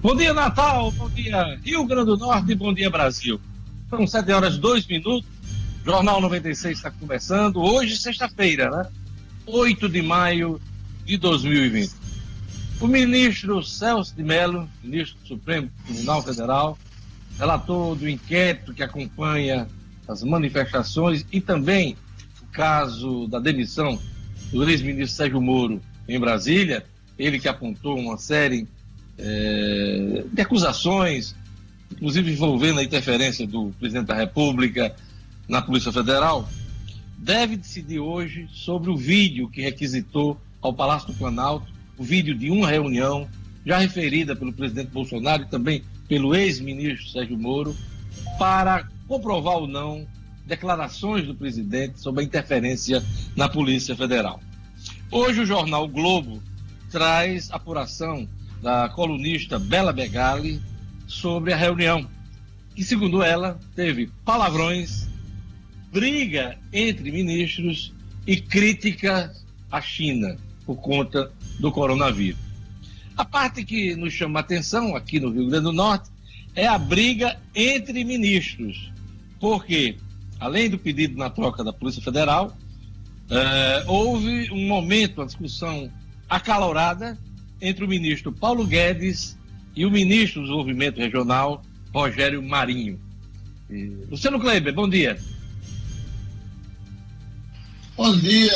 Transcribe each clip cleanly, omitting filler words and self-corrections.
Bom dia, Natal, bom dia, Rio Grande do Norte, bom dia, Brasil. São 7h02, Jornal 96 está começando, hoje, sexta-feira, né? 8 de maio de 2020. O ministro Celso de Mello, ministro do Supremo Tribunal Federal, relator do inquérito que acompanha as manifestações e também o caso da demissão do ex-ministro Sérgio Moro em Brasília, ele que apontou uma série de acusações, inclusive envolvendo a interferência do presidente da República na Polícia Federal, deve decidir hoje sobre o vídeo que requisitou ao Palácio do Planalto, o vídeo de uma reunião já referida pelo presidente Bolsonaro e também pelo ex-ministro Sérgio Moro, para comprovar ou não declarações do presidente sobre a interferência na Polícia Federal. Hoje o jornal O Globo traz apuração da colunista Bela Begali sobre a reunião, que, segundo ela, teve palavrões, briga entre ministros e crítica à China por conta do coronavírus. A parte que nos chama a atenção aqui no Rio Grande do Norte é a briga entre ministros, porque, além do pedido na troca da Polícia Federal, houve um momento, uma discussão acalorada entre o ministro Paulo Guedes e o ministro do Desenvolvimento Regional, Rogério Marinho. Luciano Kleber, bom dia. Bom dia,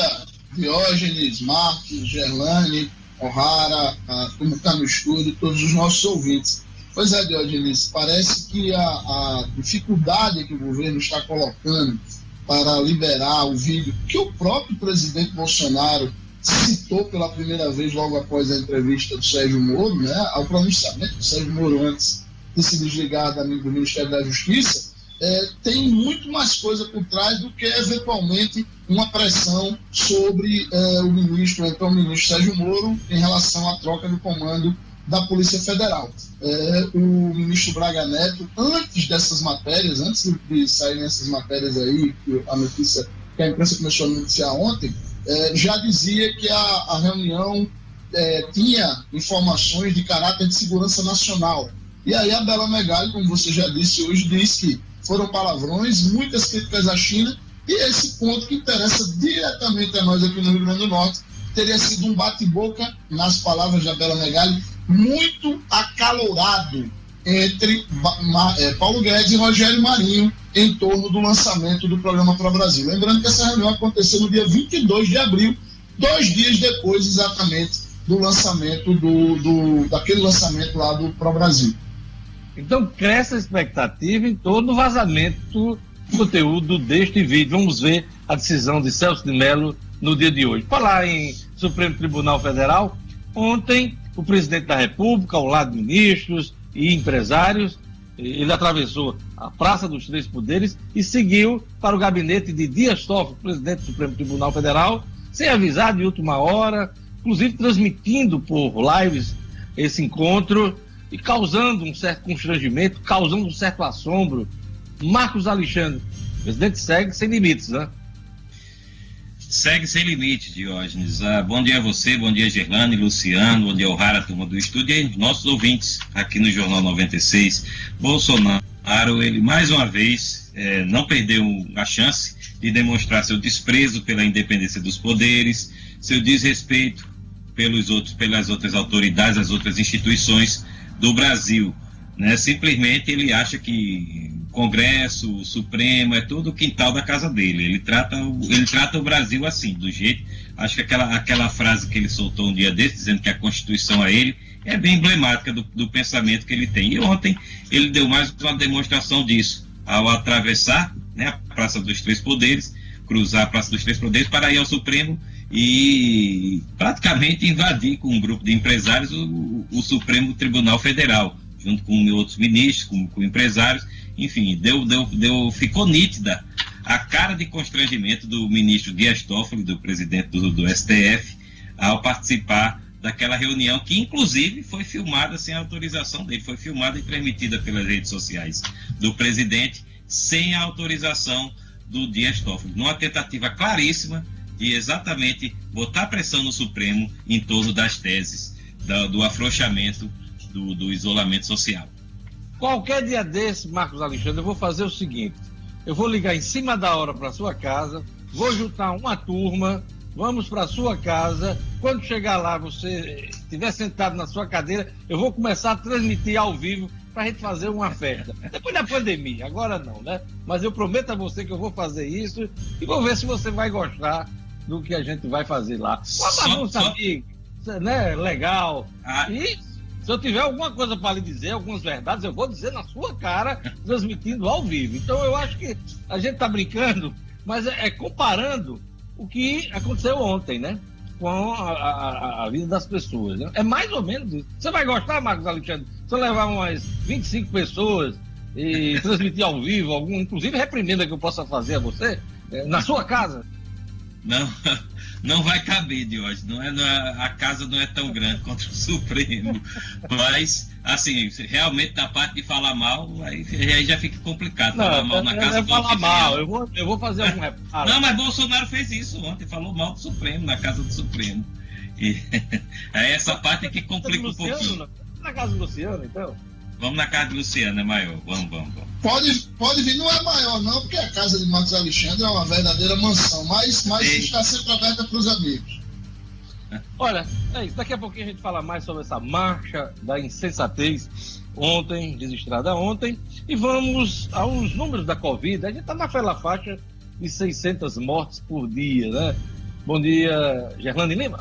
Diógenes, Marcos, Gerlane, O'Hara, como está no estúdio, todos os nossos ouvintes. Pois é, Diógenes, parece que a dificuldade que o governo está colocando para liberar o vídeo que o próprio presidente Bolsonaro citou pela primeira vez logo após a entrevista do Sérgio Moro, né, ao pronunciamento do Sérgio Moro antes de se desligar do Ministério da Justiça, tem muito mais coisa por trás do que eventualmente uma pressão sobre o então ministro Sérgio Moro em relação à troca do comando da Polícia Federal. O ministro Braga Netto, antes dessas matérias, antes de saírem essas matérias aí, que a imprensa começou a noticiar ontem, já dizia que a reunião tinha informações de caráter de segurança nacional. E aí a Bela Megale, como você já disse hoje, diz que foram palavrões, muitas críticas à China, e esse ponto que interessa diretamente a nós aqui no Rio Grande do Norte, teria sido um bate-boca, nas palavras da Bela Megale, muito acalorado entre Paulo Guedes e Rogério Marinho em torno do lançamento do programa Pro Brasil. Lembrando que essa reunião aconteceu no dia 22 de abril, 2 dias depois exatamente do lançamento daquele lançamento lá do Pro Brasil. Então, cresce a expectativa em torno do vazamento do conteúdo deste vídeo. Vamos ver a decisão de Celso de Mello no dia de hoje. Falar em Supremo Tribunal Federal, ontem o presidente da República, ao lado de ministros e empresários, ele atravessou a Praça dos Três Poderes e seguiu para o gabinete de Dias Toffoli, presidente do Supremo Tribunal Federal, sem avisar de última hora, inclusive transmitindo por lives esse encontro, e causando um certo constrangimento, causando um certo assombro. Marcos Alexandre, o presidente segue sem limites, né? Segue sem limites, Diógenes. Bom dia a você, bom dia Gerlane, Luciano, bom dia O'Hara, turma do estúdio, e nossos ouvintes aqui no Jornal 96. Bolsonaro, ele mais uma vez não perdeu a chance de demonstrar seu desprezo pela independência dos poderes, seu desrespeito pelas outras autoridades, as outras instituições do Brasil, né? Simplesmente ele acha que o Congresso, o Supremo, é todo o quintal da casa dele. Ele trata o Brasil assim, do jeito. Acho que aquela frase que ele soltou um dia desses, dizendo que a Constituição a ele, é bem emblemática do pensamento que ele tem. E ontem ele deu mais uma demonstração disso, ao atravessar, né, a Praça dos Três Poderes, cruzar a Praça dos Três Poderes para ir ao Supremo e praticamente invadir com um grupo de empresários o Supremo Tribunal Federal, junto com outros ministros, com empresários, enfim, ficou nítida a cara de constrangimento do ministro Dias Toffoli, do presidente do STF, ao participar daquela reunião, que inclusive foi filmada sem autorização dele, foi filmada e transmitida pelas redes sociais do presidente, sem a autorização do Dias Toffoli, numa tentativa claríssima e exatamente botar pressão no Supremo em torno das teses do afrouxamento do isolamento social. Qualquer dia desse, Marcos Alexandre, eu vou fazer o seguinte: eu vou ligar em cima da hora para a sua casa, vou juntar uma turma, vamos para a sua casa. Quando chegar lá, você estiver sentado na sua cadeira, eu vou começar a transmitir ao vivo para a gente fazer uma festa. Depois da pandemia, agora não, né? Mas eu prometo a você que eu vou fazer isso e vou ver se você vai gostar do que a gente vai fazer lá. Uma bagunça amiga, né? Legal. E se eu tiver alguma coisa para lhe dizer, algumas verdades, eu vou dizer na sua cara, transmitindo ao vivo. Então eu acho que a gente está brincando, mas é comparando o que aconteceu ontem, né? Com a vida das pessoas, né? É mais ou menos isso. Você vai gostar, Marcos Alexandre, se eu levar umas 25 pessoas e transmitir ao vivo, algum, inclusive reprimenda que eu possa fazer a você, na sua casa? Não vai caber, Diógenes. A casa não é tão grande contra o Supremo. Mas, assim, realmente, na parte de falar mal, aí já fica complicado. Falar mal na casa do falar mal, eu vou fazer algum reparo. Não, mas Bolsonaro fez isso ontem, falou mal do Supremo, na casa do Supremo. E é essa parte que complica um pouquinho. Vamos na casa do Luciano, então? Vamos na casa do Luciano, é maior. Vamos. Pode vir, não é maior não, porque a casa de Marcos Alexandre é uma verdadeira mansão, mas está sempre aberta para os amigos. Olha, é isso. Daqui a pouquinho a gente fala mais sobre essa marcha da insensatez ontem, registrada ontem, e vamos aos números da Covid. A gente está naquela faixa de 600 mortes por dia, né? Bom dia, Gerlane Lima.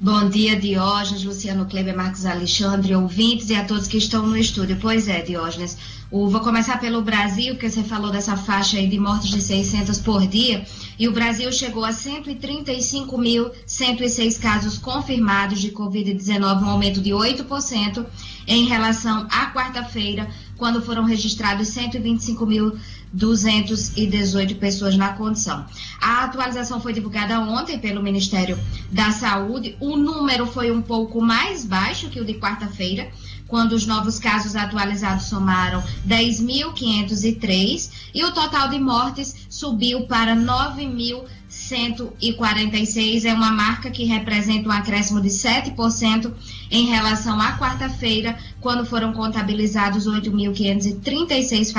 Bom dia, Diógenes, Luciano Kleber, Marcos Alexandre, ouvintes e a todos que estão no estúdio. Pois é, Diógenes, vou começar pelo Brasil, porque você falou dessa faixa aí de mortes de 600 por dia, e o Brasil chegou a 135.106 casos confirmados de Covid-19, um aumento de 8% em relação à quarta-feira, quando foram registrados 125.218 pessoas na condição. A atualização foi divulgada ontem pelo Ministério da Saúde. O número foi um pouco mais baixo que o de quarta-feira, quando os novos casos atualizados somaram 10.503 e o total de mortes subiu para 9.146, é uma marca que representa um acréscimo de 7% em relação à quarta-feira, quando foram contabilizados 8.536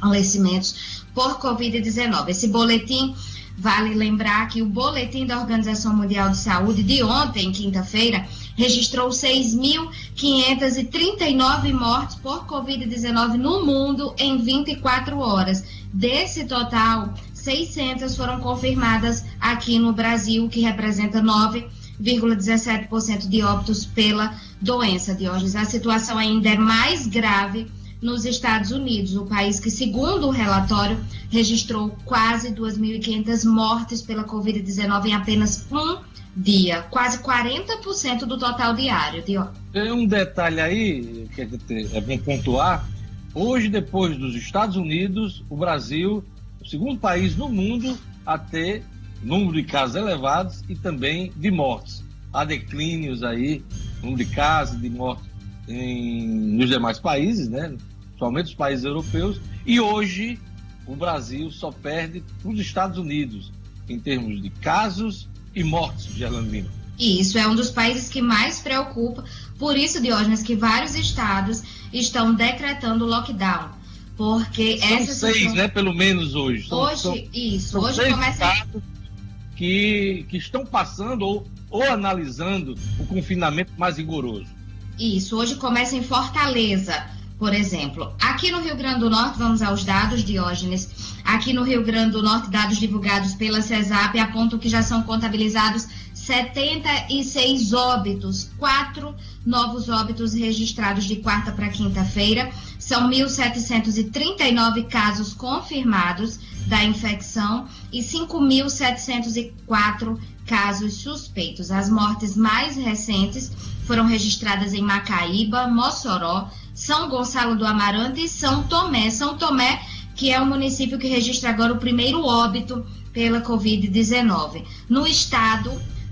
falecimentos por Covid-19. Esse boletim, vale lembrar que o boletim da Organização Mundial de Saúde de ontem, quinta-feira, registrou 6.539 mortes por Covid-19 no mundo em 24 horas. Desse total, 600 foram confirmadas aqui no Brasil, que representa 9,17% de óbitos pela doença, Diógenes. A situação ainda é mais grave nos Estados Unidos, o país que, segundo o relatório, registrou quase 2.500 mortes pela Covid-19 em apenas um dia, quase 40% do total diário. Tem um detalhe aí que é bom pontuar. Hoje, depois dos Estados Unidos, o Brasil, o segundo país no mundo a ter número de casos elevados e também de mortes. Há declínios aí, número de casos, de mortes nos demais países, né? Somente os países europeus. E hoje, o Brasil só perde para os Estados Unidos em termos de casos e mortes, Gerlando Lima. Isso, é um dos países que mais preocupa. Por isso, Diógenes, que vários estados estão decretando lockdown, porque são essas seis, situação, né? Pelo menos hoje. Hoje começa que estão passando ou analisando o confinamento mais rigoroso. Isso, hoje começa em Fortaleza, por exemplo. Aqui no Rio Grande do Norte, vamos aos dados, Diógenes. Aqui no Rio Grande do Norte, dados divulgados pela CESAP apontam que já são contabilizados 76 óbitos, 4 novos óbitos registrados de quarta para quinta-feira. São 1.739 casos confirmados da infecção e 5.704 casos suspeitos. As mortes mais recentes foram registradas em Macaíba, Mossoró, São Gonçalo do Amarante e São Tomé. São Tomé, que é o município que registra agora o primeiro óbito pela Covid-19. No estado,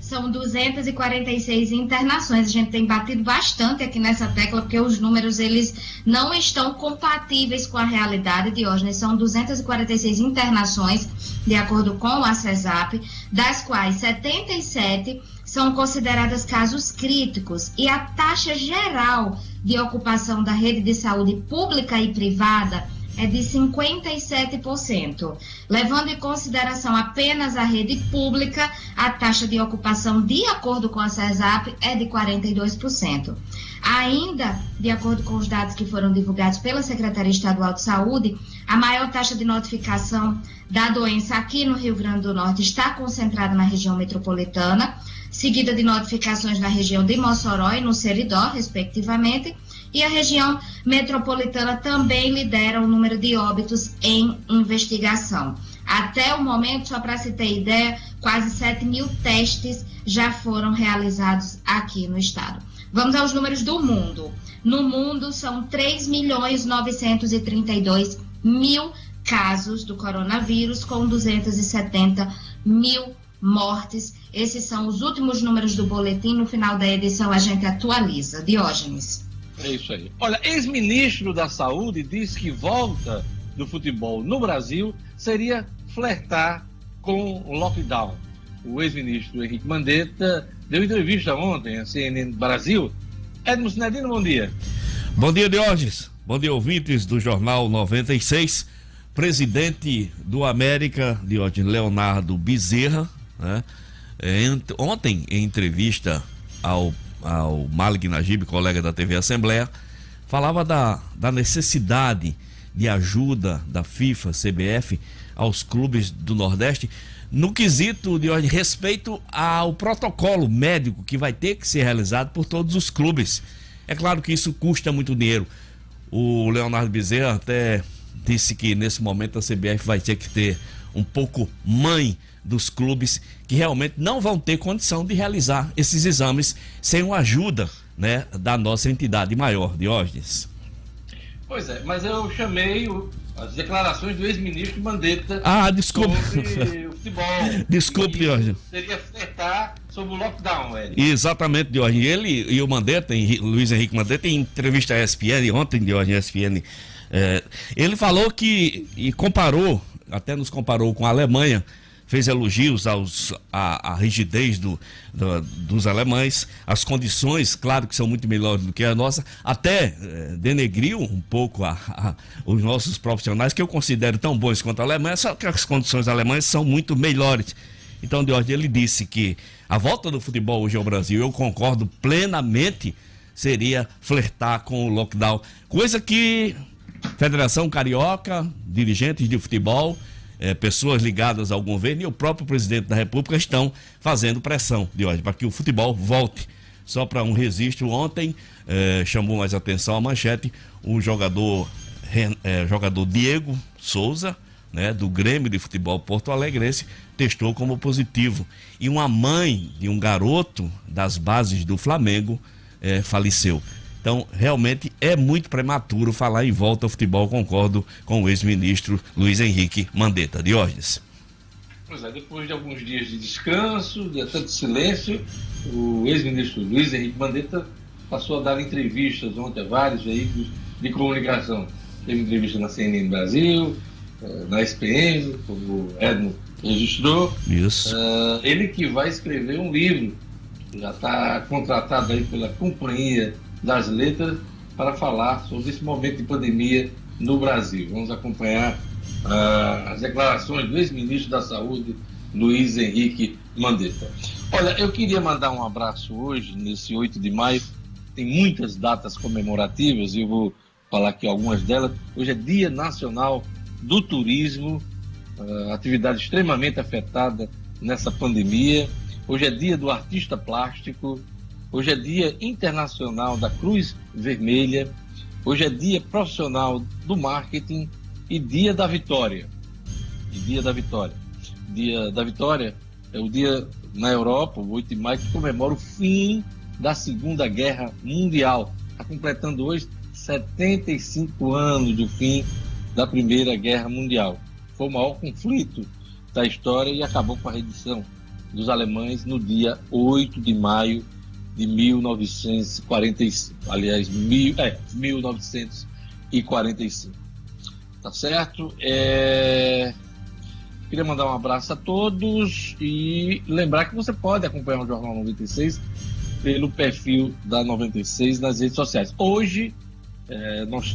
São 246 internações. A gente tem batido bastante aqui nessa tecla, porque os números eles não estão compatíveis com a realidade, Diógenes. São 246 internações, de acordo com a CESAP, das quais 77 são consideradas casos críticos, e a taxa geral de ocupação da rede de saúde pública e privada é de 57%. Levando em consideração apenas a rede pública, a taxa de ocupação, de acordo com a CESAP, é de 42%. Ainda, de acordo com os dados que foram divulgados pela Secretaria Estadual de Saúde, a maior taxa de notificação da doença aqui no Rio Grande do Norte está concentrada na região metropolitana, seguida de notificações na região de Mossoró e no Seridó, respectivamente, e a região metropolitana também lidera o número de óbitos em investigação. Até o momento, só para se ter ideia, quase 7 mil testes já foram realizados aqui no estado. Vamos aos números do mundo. No mundo, são 3.932.000 casos do coronavírus, com 270 mil mortes. Esses são os últimos números do boletim. No final da edição, a gente atualiza. Diógenes. É isso aí. Olha, ex-ministro da Saúde diz que volta do futebol no Brasil seria flertar com o lockdown. O ex-ministro Henrique Mandetta deu entrevista ontem à CNN Brasil. Edmo Sinedino, bom dia. Bom dia, Diógenes. Bom dia, ouvintes do Jornal 96. Presidente do América, Diógenes, Leonardo Bezerra, né? Ontem, em entrevista ao Malik Nagib, colega da TV Assembleia, falava da necessidade de ajuda da FIFA, CBF, aos clubes do Nordeste, no quesito de respeito ao protocolo médico que vai ter que ser realizado por todos os clubes. É claro que isso custa muito dinheiro. O Leonardo Bezerra até disse que nesse momento a CBF vai ter que ter um pouco mãe dos clubes, que realmente não vão ter condição de realizar esses exames sem uma ajuda, né, da nossa entidade maior, Diógenes. Pois é, mas eu chamei as declarações do ex-ministro Mandetta. Ah, desculpe. Sobre o futebol. Desculpe, Diógenes. Seria acertar sobre o lockdown, Hélio. Exatamente, Diógenes. Ele e o Mandetta, Luiz Henrique Mandetta, em entrevista à ESPN, ontem, Diógenes, ESPN, ele falou que, e comparou, até nos comparou com a Alemanha, fez elogios à rigidez dos alemães, as condições, claro que são muito melhores do que a nossa, até denegriu um pouco os nossos profissionais, que eu considero tão bons quanto a Alemanha, só que as condições alemãs são muito melhores. Então, Diógenes, ele disse que a volta do futebol hoje ao Brasil, eu concordo plenamente, seria flertar com o lockdown, coisa que Federação Carioca, dirigentes de futebol, pessoas ligadas ao governo e o próprio presidente da República estão fazendo pressão, Diógenes, para que o futebol volte. Só para um registro, ontem chamou mais atenção a manchete, o jogador Diego Souza, né, do Grêmio de Futebol Porto Alegrense, testou como positivo. E uma mãe de um garoto das bases do Flamengo faleceu. Então, realmente é muito prematuro falar em volta ao futebol, concordo com o ex-ministro Luiz Henrique Mandetta. Diógenes. Pois é, depois de alguns dias de descanso, de tanto silêncio, o ex-ministro Luiz Henrique Mandetta passou a dar entrevistas ontem a vários veículos de comunicação. Teve entrevista na CNN Brasil, na ESPN, como o Edmo registrou. Isso. Ele que vai escrever um livro, já está contratado aí pela Companhia das Letras para falar sobre esse momento de pandemia no Brasil. Vamos acompanhar as declarações do ex-ministro da Saúde, Luiz Henrique Mandetta. Olha, eu queria mandar um abraço hoje, nesse 8 de maio, tem muitas datas comemorativas, e eu vou falar aqui algumas delas. Hoje é Dia Nacional do Turismo, atividade extremamente afetada nessa pandemia. Hoje é Dia do Artista Plástico. Hoje é Dia Internacional da Cruz Vermelha, hoje é Dia Profissional do Marketing e Dia da Vitória. E Dia da Vitória. Dia da Vitória é o dia na Europa, o 8 de maio, que comemora o fim da Segunda Guerra Mundial. Está completando hoje 75 anos do fim da Primeira Guerra Mundial. Foi o maior conflito da história e acabou com a rendição dos alemães no dia 8 de maio de 1945. Tá certo? Queria mandar um abraço a todos e lembrar que você pode acompanhar o Jornal 96 pelo perfil da 96 nas redes sociais. Hoje nós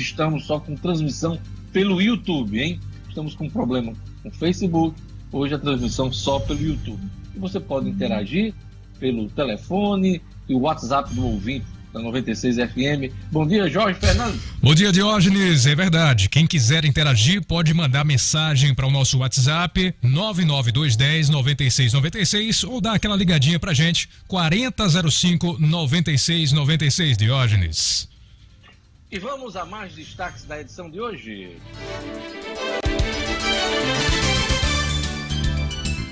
estamos só com transmissão pelo YouTube, hein? Estamos com um problema com o Facebook. Hoje a transmissão só pelo YouTube. E você pode interagir pelo telefone e o WhatsApp do ouvinte da 96 FM. Bom dia, Jorge Fernandes. Bom dia, Diógenes. É verdade. Quem quiser interagir pode mandar mensagem para o nosso WhatsApp 99210-9696 ou dar aquela ligadinha para a gente 4005-9696, Diógenes. E vamos a mais destaques da edição de hoje.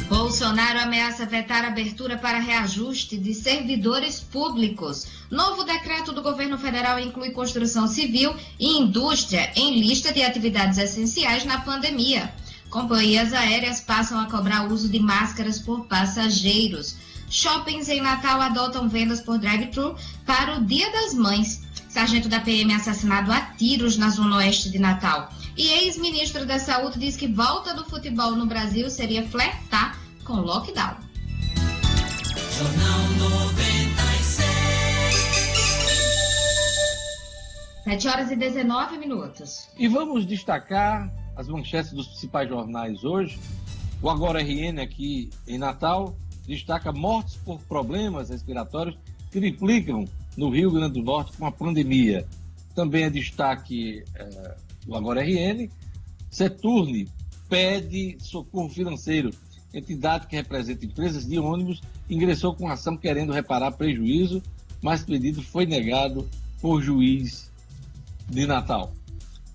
Bolsonaro ameaça vetar abertura para reajuste de servidores públicos. Novo decreto do governo federal inclui construção civil e indústria em lista de atividades essenciais na pandemia. Companhias aéreas passam a cobrar uso de máscaras por passageiros. Shoppings em Natal adotam vendas por drive-thru para o Dia das Mães. Sargento da PM é assassinado a tiros na zona oeste de Natal. E ex-ministro da Saúde diz que volta do futebol no Brasil seria flertar com lockdown. Jornal 96. 7h19. E vamos destacar as manchetes dos principais jornais hoje. O Agora RN aqui em Natal destaca: mortes por problemas respiratórios triplicam no Rio Grande do Norte com a pandemia. Também é destaque do Agora RN: Seturne pede socorro financeiro. Entidade que representa empresas de ônibus ingressou com ação querendo reparar prejuízo, mas pedido foi negado por juiz de Natal.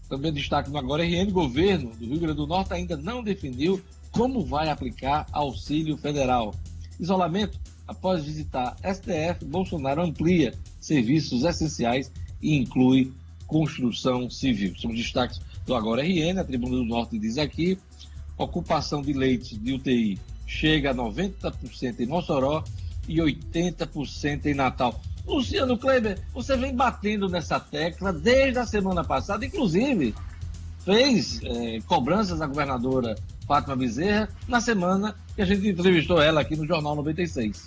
Também destaque no Agora RN: governo do Rio Grande do Norte ainda não definiu como vai aplicar auxílio federal. Isolamento após visitar STF, Bolsonaro amplia serviços essenciais e inclui construção civil. São os destaques do Agora RN. A Tribuna do Norte diz aqui: ocupação de leitos de UTI chega a 90% em Mossoró e 80% em Natal. Luciano Kleber, você vem batendo nessa tecla desde a semana passada, inclusive fez cobranças à governadora Fátima Bezerra na semana que a gente entrevistou ela aqui no Jornal 96.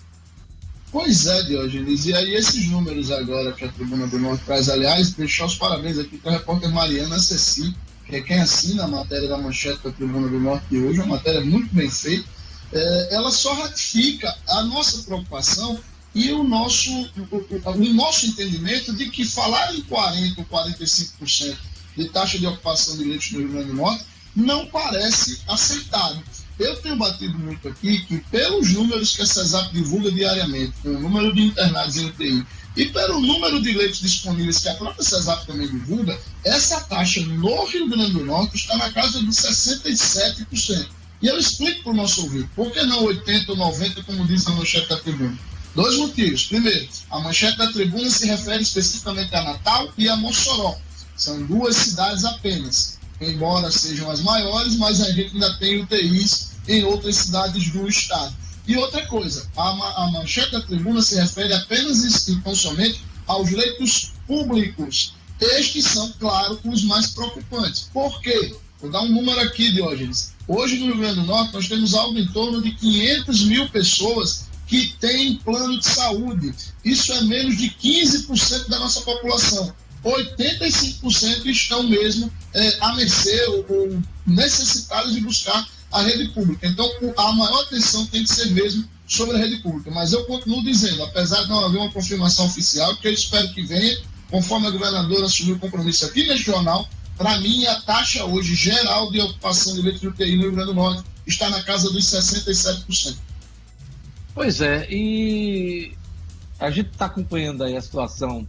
Pois é, Diógenes, e aí esses números agora que a Tribuna do Norte traz, aliás, deixar os parabéns aqui para a repórter Mariana Ceci, que é quem assina a matéria da manchete da Tribuna do Norte de hoje, uma matéria muito bem feita. Ela só ratifica a nossa preocupação e o nosso entendimento de que falar em 40% ou 45% de taxa de ocupação de leitos no Rio Grande do Norte não parece aceitável. Eu tenho batido muito aqui que, pelos números que a CESAP divulga diariamente, pelo número de internados em UTI e pelo número de leitos disponíveis que a própria CESAP também divulga, essa taxa no Rio Grande do Norte está na casa de 67%. E eu explico para o nosso ouvinte, por que não 80% ou 90%, como diz a manchete da Tribuna? Dois motivos. Primeiro, a manchete da Tribuna se refere especificamente a Natal e a Mossoró. São duas cidades apenas, embora sejam as maiores, mas a gente ainda tem UTIs em outras cidades do estado. E outra coisa, a manchete da Tribuna se refere apenas e tão somente aos leitos públicos. Estes são, claro, os mais preocupantes. Por quê? Vou dar um número aqui, Diógenes. Hoje, no Rio Grande do Norte, nós temos algo em torno de 500 mil pessoas que têm plano de saúde. Isso é menos de 15% da nossa população. 85% estão mesmo à mercê ou necessitados de buscar a rede pública. Então, a maior atenção tem que ser mesmo sobre a rede pública. Mas eu continuo dizendo, apesar de não haver uma confirmação oficial, que eu espero que venha, conforme a governadora assumiu o compromisso aqui neste jornal, para mim a taxa hoje geral de ocupação de leitos de UTI no Rio Grande do Norte está na casa dos 67%. Pois é, e a gente está acompanhando aí a situação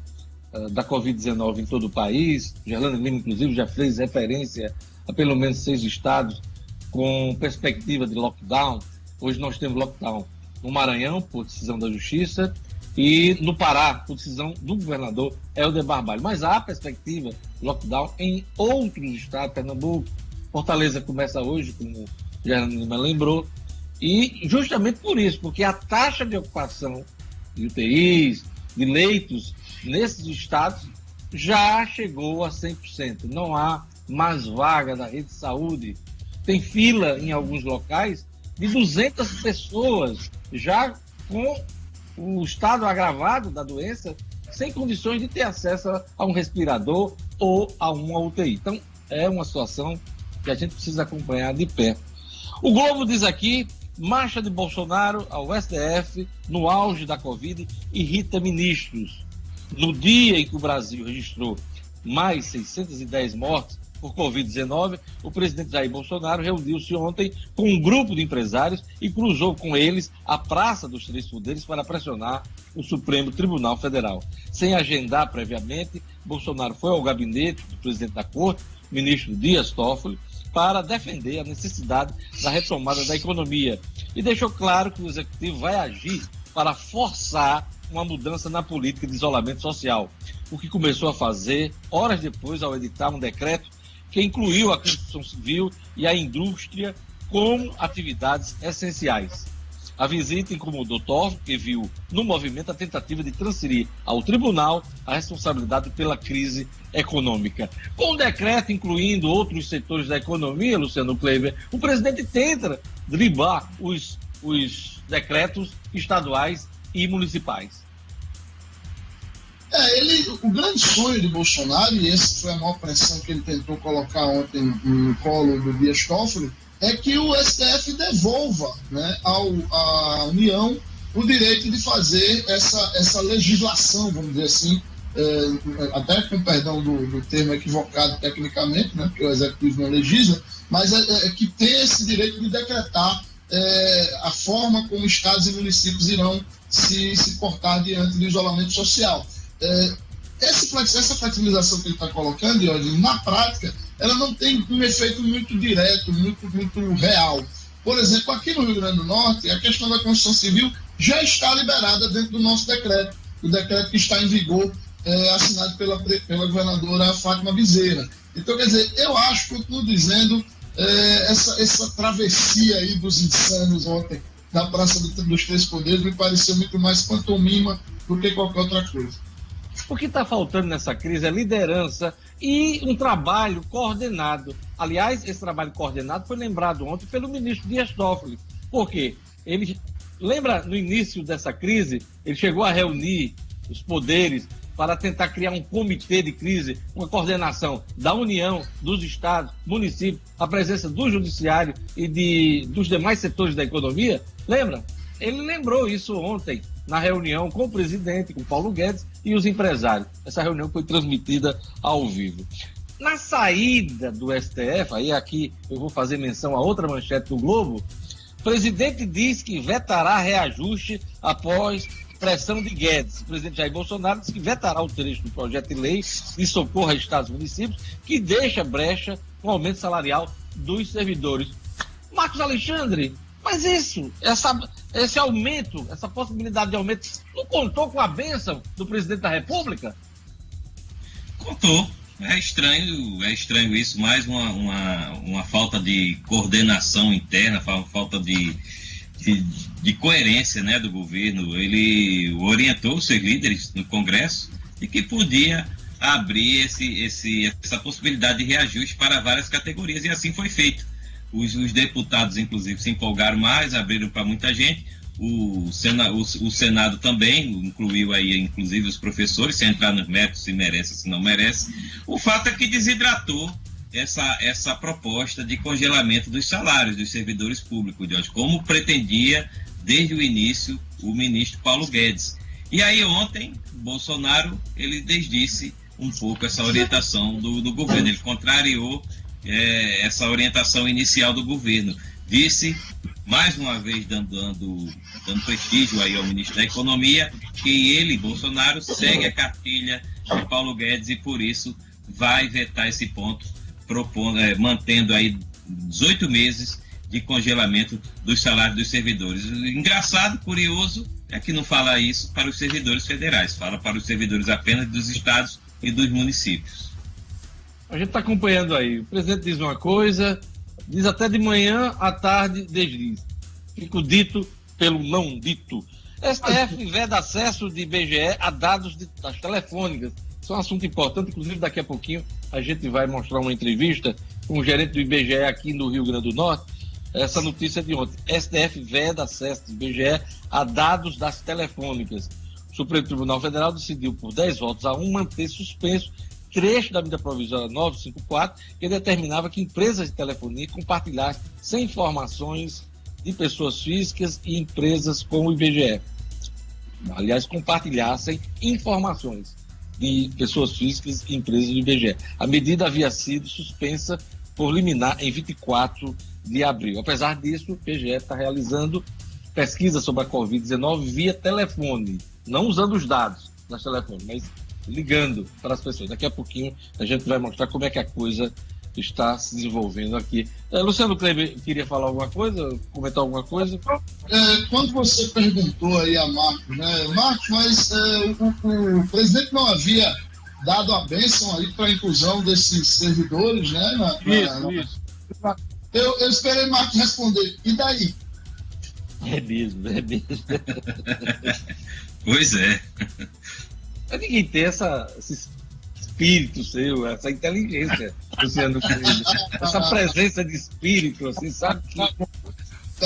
da Covid-19 em todo o país. Gerlando Lima, inclusive, já fez referência a pelo menos 6 estados com perspectiva de lockdown. Hoje nós temos lockdown no Maranhão, por decisão da Justiça, e no Pará, por decisão do governador Helder Barbalho. Mas há perspectiva de lockdown em outros estados. Pernambuco, Fortaleza começa hoje, como Gerlando Lima lembrou, E justamente por isso, porque a taxa de ocupação de UTIs, de leitos, nesses estados, já chegou a 100%. Não há mais vaga na rede de saúde. Tem fila em alguns locais de 200 pessoas já com o estado agravado da doença, sem condições de ter acesso a um respirador ou a uma UTI. Então, é uma situação que a gente precisa acompanhar de perto. O Globo diz aqui: marcha de Bolsonaro ao STF no auge da Covid irrita ministros. No dia em que o Brasil registrou mais 610 mortes por Covid-19, o presidente Jair Bolsonaro reuniu-se ontem com um grupo de empresários e cruzou com eles a Praça dos Três Poderes para pressionar o Supremo Tribunal Federal. Sem agendar previamente, Bolsonaro foi ao gabinete do presidente da Corte, ministro Dias Toffoli, para defender a necessidade da retomada da economia. E deixou claro que o executivo vai agir para forçar uma mudança na política de isolamento social, o que começou a fazer horas depois ao editar um decreto que incluiu a construção civil e a indústria como atividades essenciais. A visita incomodou Toffoli, que viu no movimento a tentativa de transferir ao tribunal a responsabilidade pela crise econômica. Com o decreto incluindo outros setores da economia, Luciano Kleber, o presidente tenta driblar os decretos estaduais e municipais. O grande sonho de Bolsonaro, e essa foi a maior pressão que ele tentou colocar ontem no colo do Dias Toffoli, é que o STF devolva, né, à União o direito de fazer essa legislação, vamos dizer assim, até com perdão do termo equivocado tecnicamente, né, porque o Executivo não legisla, mas que tem esse direito de decretar a forma como estados e municípios irão se portar diante do isolamento social. Essa flexibilização que ele está colocando, Jorge, na prática, ela não tem um efeito muito direto, muito real. Por exemplo, aqui no Rio Grande do Norte, a questão da construção civil já está liberada dentro do nosso decreto, o decreto que está em vigor, assinado pela governadora Fátima Bezerra. Então, quer dizer, eu acho, continuo dizendo, essa travessia aí dos insanos ontem, na Praça dos Três Poderes, me pareceu muito mais pantomima do que qualquer outra coisa. O que está faltando nessa crise é liderança e um trabalho coordenado. Aliás, esse trabalho coordenado foi lembrado ontem pelo ministro Dias Toffoli. Por quê? Ele lembra, no início dessa crise, ele chegou a reunir os poderes para tentar criar um comitê de crise, uma coordenação da União, dos estados, municípios, a presença do judiciário e dos demais setores da economia. Lembra? Ele lembrou isso ontem, na reunião com o presidente, com Paulo Guedes e os empresários. Essa reunião foi transmitida ao vivo. Na saída do STF, aí aqui eu vou fazer menção a outra manchete do Globo, o presidente diz que vetará reajuste após pressão de Guedes. O presidente Jair Bolsonaro diz que vetará o trecho do projeto de lei de socorro a estados e municípios, que deixa brecha com o aumento salarial dos servidores. Marcos Alexandre, mas isso, esse aumento, essa possibilidade de aumento, não contou com a bênção do presidente da República? Contou. É estranho isso, mais uma falta de coordenação interna, falta de coerência, né, do governo. Ele orientou os seus líderes no Congresso de que podia abrir essa possibilidade de reajuste para várias categorias, e assim foi feito. Os deputados, inclusive, se empolgaram mais, abriram para muita gente. O Senado também incluiu aí, inclusive, os professores, se entrar nos méritos, se merece, se não merece. O fato é que desidratou essa proposta de congelamento dos salários dos servidores públicos, de hoje, como pretendia desde o início o ministro Paulo Guedes. E aí ontem, Bolsonaro, ele desdisse um pouco essa orientação do governo, ele contrariou essa orientação inicial do governo. Disse, mais uma vez dando prestígio aí ao ministro da Economia, que ele, Bolsonaro, segue a cartilha de Paulo Guedes e por isso vai vetar esse ponto, mantendo aí 18 meses de congelamento dos salários dos servidores. Engraçado, curioso, é que não fala isso para os servidores federais, fala para os servidores apenas dos estados e dos municípios. A gente está acompanhando aí. O presidente diz uma coisa, diz até de manhã, à tarde, desdiz. Fica o dito pelo não dito. STF veda acesso de IBGE a dados das telefônicas. Isso é um assunto importante, inclusive daqui a pouquinho a gente vai mostrar uma entrevista com o gerente do IBGE aqui no Rio Grande do Norte. Essa notícia de ontem. STF veda acesso do IBGE a dados das telefônicas. O Supremo Tribunal Federal decidiu por 10 votos a 1 manter suspenso trecho da medida provisória 954, que determinava que empresas de telefonia compartilhassem sem informações de pessoas físicas e empresas com o IBGE. Aliás, compartilhassem informações de pessoas físicas e empresas do IBGE. A medida havia sido suspensa por liminar em 24 de abril. Apesar disso, o IBGE está realizando pesquisa sobre a Covid-19 via telefone, não usando os dados das telefones, mas ligando para as pessoas. Daqui a pouquinho a gente vai mostrar como é que a coisa está se desenvolvendo aqui. Luciano Kleber, queria falar alguma coisa? Comentar alguma coisa? Quando você perguntou aí a Marcos, né? Marcos, mas o presidente não havia dado a bênção aí para a inclusão desses servidores, né? Isso. Eu esperei o Marcos responder. E daí? É mesmo. Pois é. Mas ninguém tem esse espírito seu, essa inteligência, Luciano Freire. Essa presença de espírito, assim, sabe?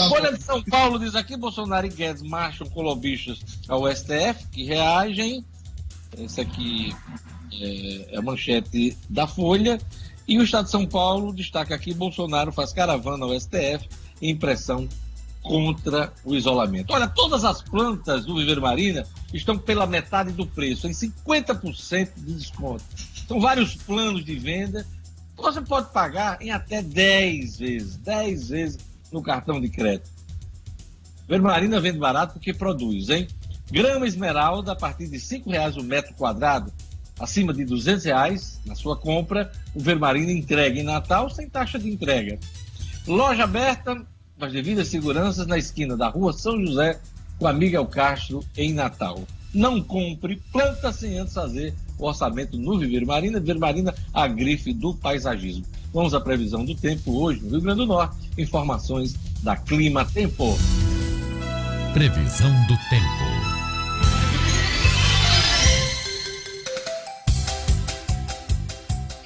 Folha de São Paulo diz aqui: Bolsonaro e Guedes marcham com lobistas ao STF, que reagem. Essa aqui é a manchete da Folha. E o Estado de São Paulo destaca aqui: Bolsonaro faz caravana ao STF em pressão contra o isolamento. Olha, todas as plantas do Viveiro Marina estão pela metade do preço, em 50% de desconto. São vários planos de venda. Você pode pagar em até 10 vezes no cartão de crédito. Viveiro Marina vende barato porque produz, hein? Grama esmeralda a partir de R$ 5,00 o metro quadrado. Acima de R$ 200,00 na sua compra, o Viveiro Marina entrega em Natal sem taxa de entrega. Loja aberta, as devidas seguranças, na esquina da Rua São José com a Miguel Castro, em Natal. Não compre planta sem antes fazer o orçamento no Viveiro Marina. Viveiro Marina, a grife do paisagismo. Vamos à previsão do tempo hoje no Rio Grande do Norte. Informações da Clima Tempo. Previsão do tempo.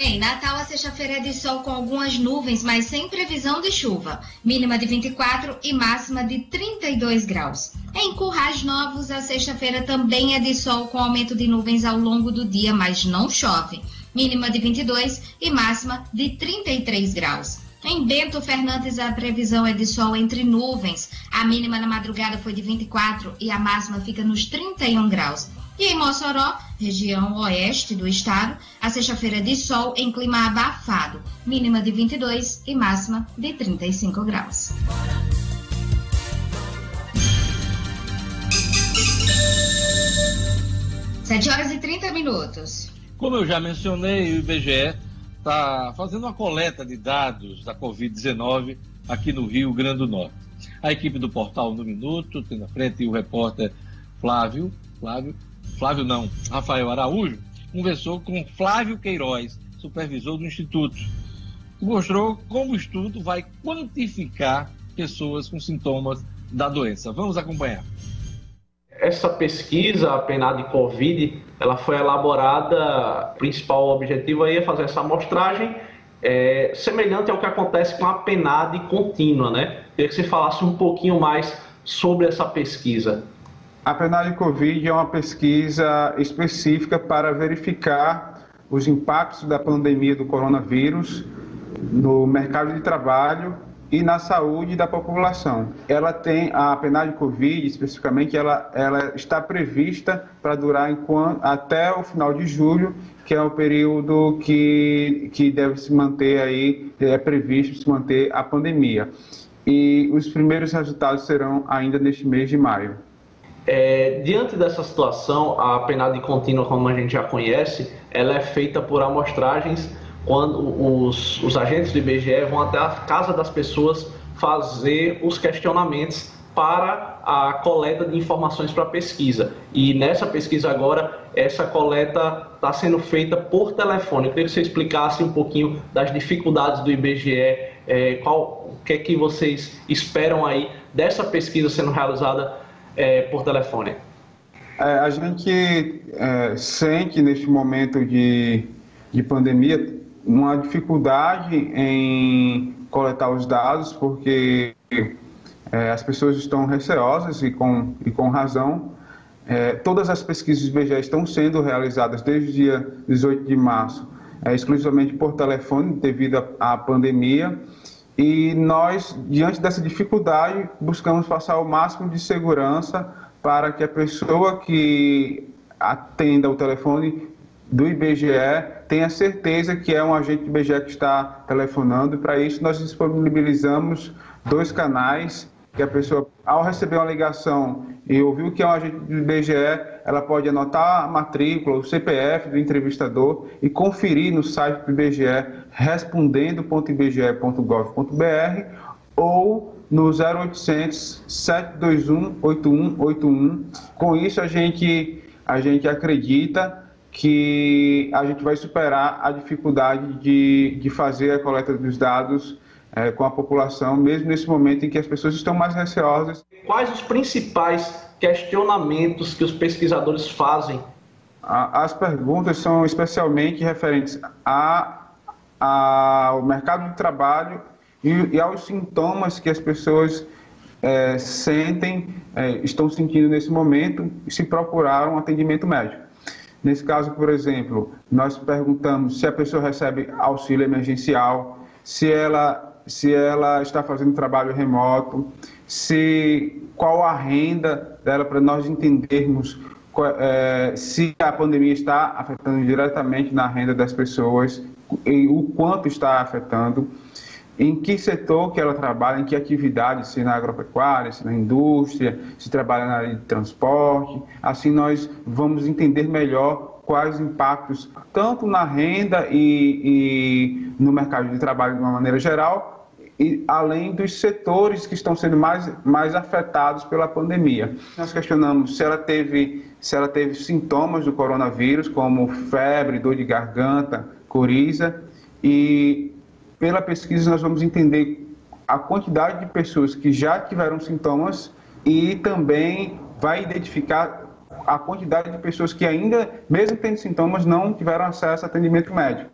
Em Natal, a sexta-feira é de sol com algumas nuvens, mas sem previsão de chuva. Mínima de 24 e máxima de 32 graus. Em Currais Novos, a sexta-feira também é de sol com aumento de nuvens ao longo do dia, mas não chove. Mínima de 22 e máxima de 33 graus. Em Bento Fernandes, a previsão é de sol entre nuvens. A mínima na madrugada foi de 24 e a máxima fica nos 31 graus. E em Mossoró, região oeste do estado, a sexta-feira é de sol em clima abafado, mínima de 22 e máxima de 35 graus. Sete horas e 30 minutos. Como eu já mencionei, o IBGE está fazendo uma coleta de dados da Covid-19 aqui no Rio Grande do Norte. A equipe do portal No Minuto tem na frente o repórter Rafael Araújo, conversou com Flávio Queiroz, supervisor do Instituto, que mostrou como o estudo vai quantificar pessoas com sintomas da doença. Vamos acompanhar. Essa pesquisa, a PNAD de Covid, ela foi elaborada, o principal objetivo aí é fazer essa amostragem semelhante ao que acontece com a PNAD contínua, né? Queria que você falasse um pouquinho mais sobre essa pesquisa. A PNAD Covid é uma pesquisa específica para verificar os impactos da pandemia do coronavírus no mercado de trabalho e na saúde da população. A PNAD Covid, especificamente, ela está prevista para durar até o final de julho, que é o período que deve se manter aí, é previsto se manter a pandemia. E os primeiros resultados serão ainda neste mês de maio. Diante dessa situação, a PNAD contínua, como a gente já conhece, ela é feita por amostragens quando os agentes do IBGE vão até a casa das pessoas fazer os questionamentos para a coleta de informações para a pesquisa. E nessa pesquisa agora, essa coleta está sendo feita por telefone. Eu queria que você explicasse um pouquinho das dificuldades do IBGE, o que é que vocês esperam aí dessa pesquisa sendo realizada por telefone. A gente sente neste momento de pandemia uma dificuldade em coletar os dados, porque as pessoas estão receosas e com razão. Todas as pesquisas do IBGE estão sendo realizadas desde o dia 18 de março, exclusivamente por telefone, devido à pandemia. E nós, diante dessa dificuldade, buscamos passar o máximo de segurança para que a pessoa que atenda o telefone do IBGE tenha certeza que é um agente do IBGE que está telefonando. Para isso, nós disponibilizamos 2 canais que a pessoa, ao receber uma ligação e ouvir que é um agente do IBGE, ela pode anotar a matrícula, o CPF do entrevistador e conferir no site do IBGE, respondendo.ibge.gov.br ou no 0800 721 8181. Com isso, a gente acredita que a gente vai superar a dificuldade de fazer a coleta dos dados com a população, mesmo nesse momento em que as pessoas estão mais receosas. Quais os principais questionamentos que os pesquisadores fazem? As perguntas são especialmente referentes ao mercado de trabalho e aos sintomas que as pessoas estão sentindo nesse momento, se procuraram um atendimento médico. Nesse caso, por exemplo, nós perguntamos se a pessoa recebe auxílio emergencial, se ela está fazendo trabalho remoto, qual a renda dela, para nós entendermos se a pandemia está afetando diretamente na renda das pessoas e o quanto está afetando, em que setor que ela trabalha, em que atividade, se na agropecuária, se na indústria, se trabalha na área de transporte. Assim nós vamos entender melhor quais impactos, tanto na renda e no mercado de trabalho de uma maneira geral, e além dos setores que estão sendo mais afetados pela pandemia. Nós questionamos se ela teve sintomas do coronavírus, como febre, dor de garganta, coriza, e pela pesquisa nós vamos entender a quantidade de pessoas que já tiveram sintomas e também vai identificar a quantidade de pessoas que ainda, mesmo tendo sintomas, não tiveram acesso a atendimento médico.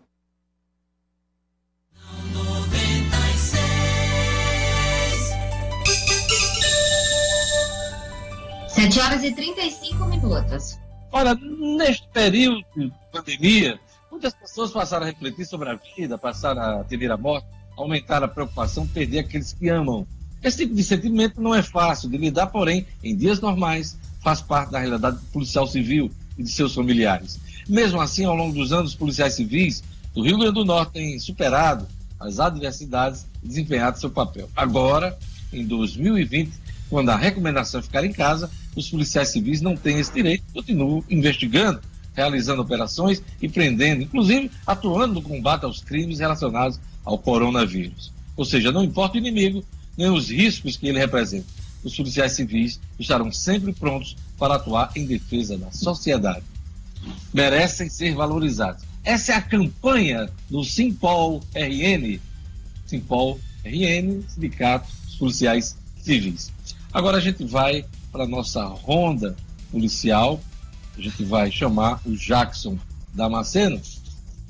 Sete horas e 35 minutos. Ora, neste período de pandemia, muitas pessoas passaram a refletir sobre a vida, passaram a temer a morte, aumentar a preocupação, perder aqueles que amam. Esse tipo de sentimento não é fácil de lidar, porém, em dias normais, faz parte da realidade do policial civil e de seus familiares. Mesmo assim, ao longo dos anos, os policiais civis do Rio Grande do Norte têm superado as adversidades e desempenhado seu papel. Agora, em 2020, quando a recomendação é ficar em casa, os policiais civis não têm esse direito, continuam investigando, realizando operações e prendendo, inclusive atuando no combate aos crimes relacionados ao coronavírus. Ou seja, não importa o inimigo, nem os riscos que ele representa. Os policiais civis estarão sempre prontos para atuar em defesa da sociedade. Merecem ser valorizados. Essa é a campanha do Simpol-RN, Sindicato dos Policiais Civis. Agora a gente vai para a nossa ronda policial. A gente vai chamar o Jackson Damasceno.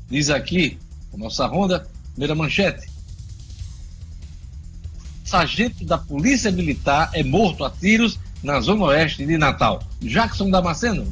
Diz aqui, a nossa ronda, primeira manchete. Sargento da Polícia Militar é morto a tiros na Zona Oeste de Natal. Jackson Damasceno.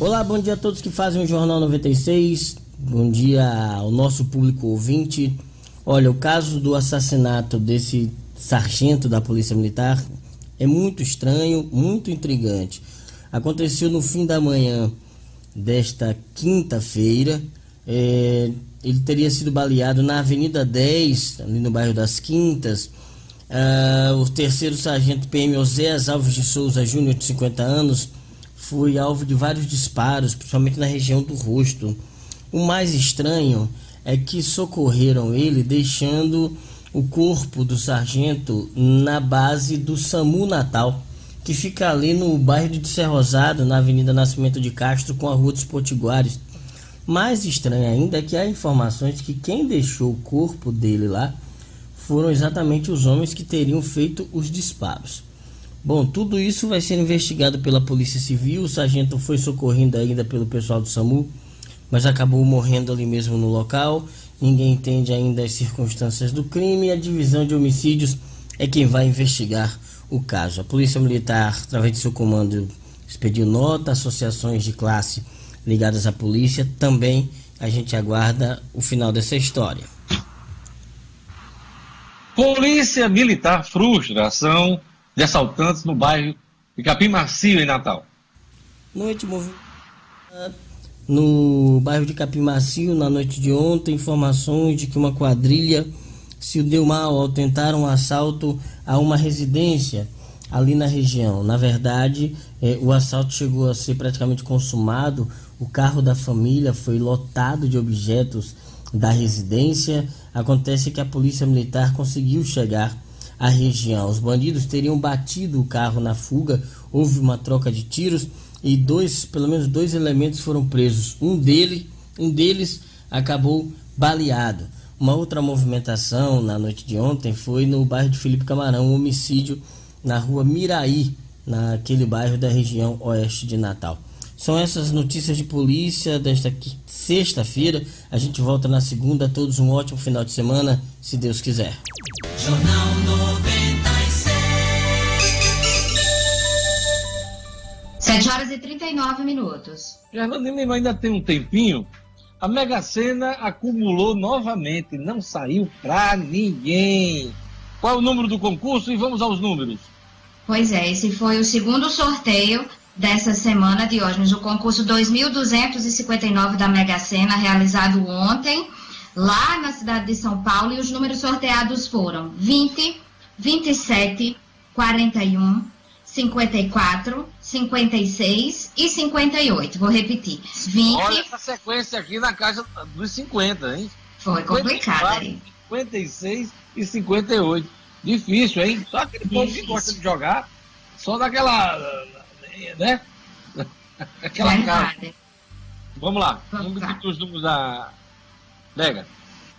Olá, bom dia a todos que fazem o Jornal 96, bom dia ao nosso público ouvinte. Olha, o caso do assassinato desse sargento da Polícia Militar É muito estranho, muito intrigante. Aconteceu no fim da manhã desta quinta-feira. Ele teria sido baleado na Avenida 10, ali no bairro das Quintas. O terceiro sargento PM Oséias Alves de Souza Júnior, de 50 anos, foi alvo de vários disparos, principalmente na região do rosto. O mais estranho é que socorreram ele deixando o corpo do sargento na base do SAMU Natal, que fica ali no bairro de Serra Rosada, na Avenida Nascimento de Castro, com a Rua dos Potiguares. Mais estranho ainda é que há informações que quem deixou o corpo dele lá foram exatamente os homens que teriam feito os disparos. Bom, tudo isso vai ser investigado pela Polícia Civil. O sargento foi socorrido ainda pelo pessoal do SAMU, mas acabou morrendo ali mesmo no local. Ninguém entende ainda as circunstâncias do crime, e a divisão de homicídios é quem vai investigar o caso. A Polícia Militar, através de seu comando, expediu nota, associações de classe ligadas à polícia. Também a gente aguarda o final dessa história. Polícia Militar frustra a ação de assaltantes no bairro de Capim Macio, em Natal. Noite movimentada no bairro de Capim Macio, na noite de ontem, informações de que uma quadrilha se deu mal ao tentar um assalto a uma residência ali na região. Na verdade, o assalto chegou a ser praticamente consumado. O carro da família foi lotado de objetos da residência. Acontece que a Polícia Militar conseguiu chegar à região. Os bandidos teriam batido o carro na fuga. Houve uma troca de tiros e pelo menos dois elementos foram presos. Um deles acabou baleado. Uma outra movimentação na noite de ontem foi no bairro de Felipe Camarão, um homicídio na rua Miraí, naquele bairro da região oeste de Natal. São essas notícias de polícia desta sexta-feira. A gente volta na segunda. Todos um ótimo final de semana, se Deus quiser. Jornal 96. 7h39. Fernando, ainda tem um tempinho. A Mega Sena acumulou novamente, não saiu pra ninguém. Qual é o número do concurso? E vamos aos números. Pois é, esse foi o segundo sorteio dessa semana, Diógenes. O concurso 2.259 da Mega Sena, realizado ontem, lá na cidade de São Paulo. E os números sorteados foram 20, 27, 41, 54, 56 e 58. Vou repetir. 20... Olha essa sequência aqui na casa dos 50, hein? Foi complicada, hein? 56 e 58. Difícil, hein? Só aquele povo que gosta de jogar, só daquela, né? Aquela cara. Vamos lá. Vamos lá. Os números da Mega.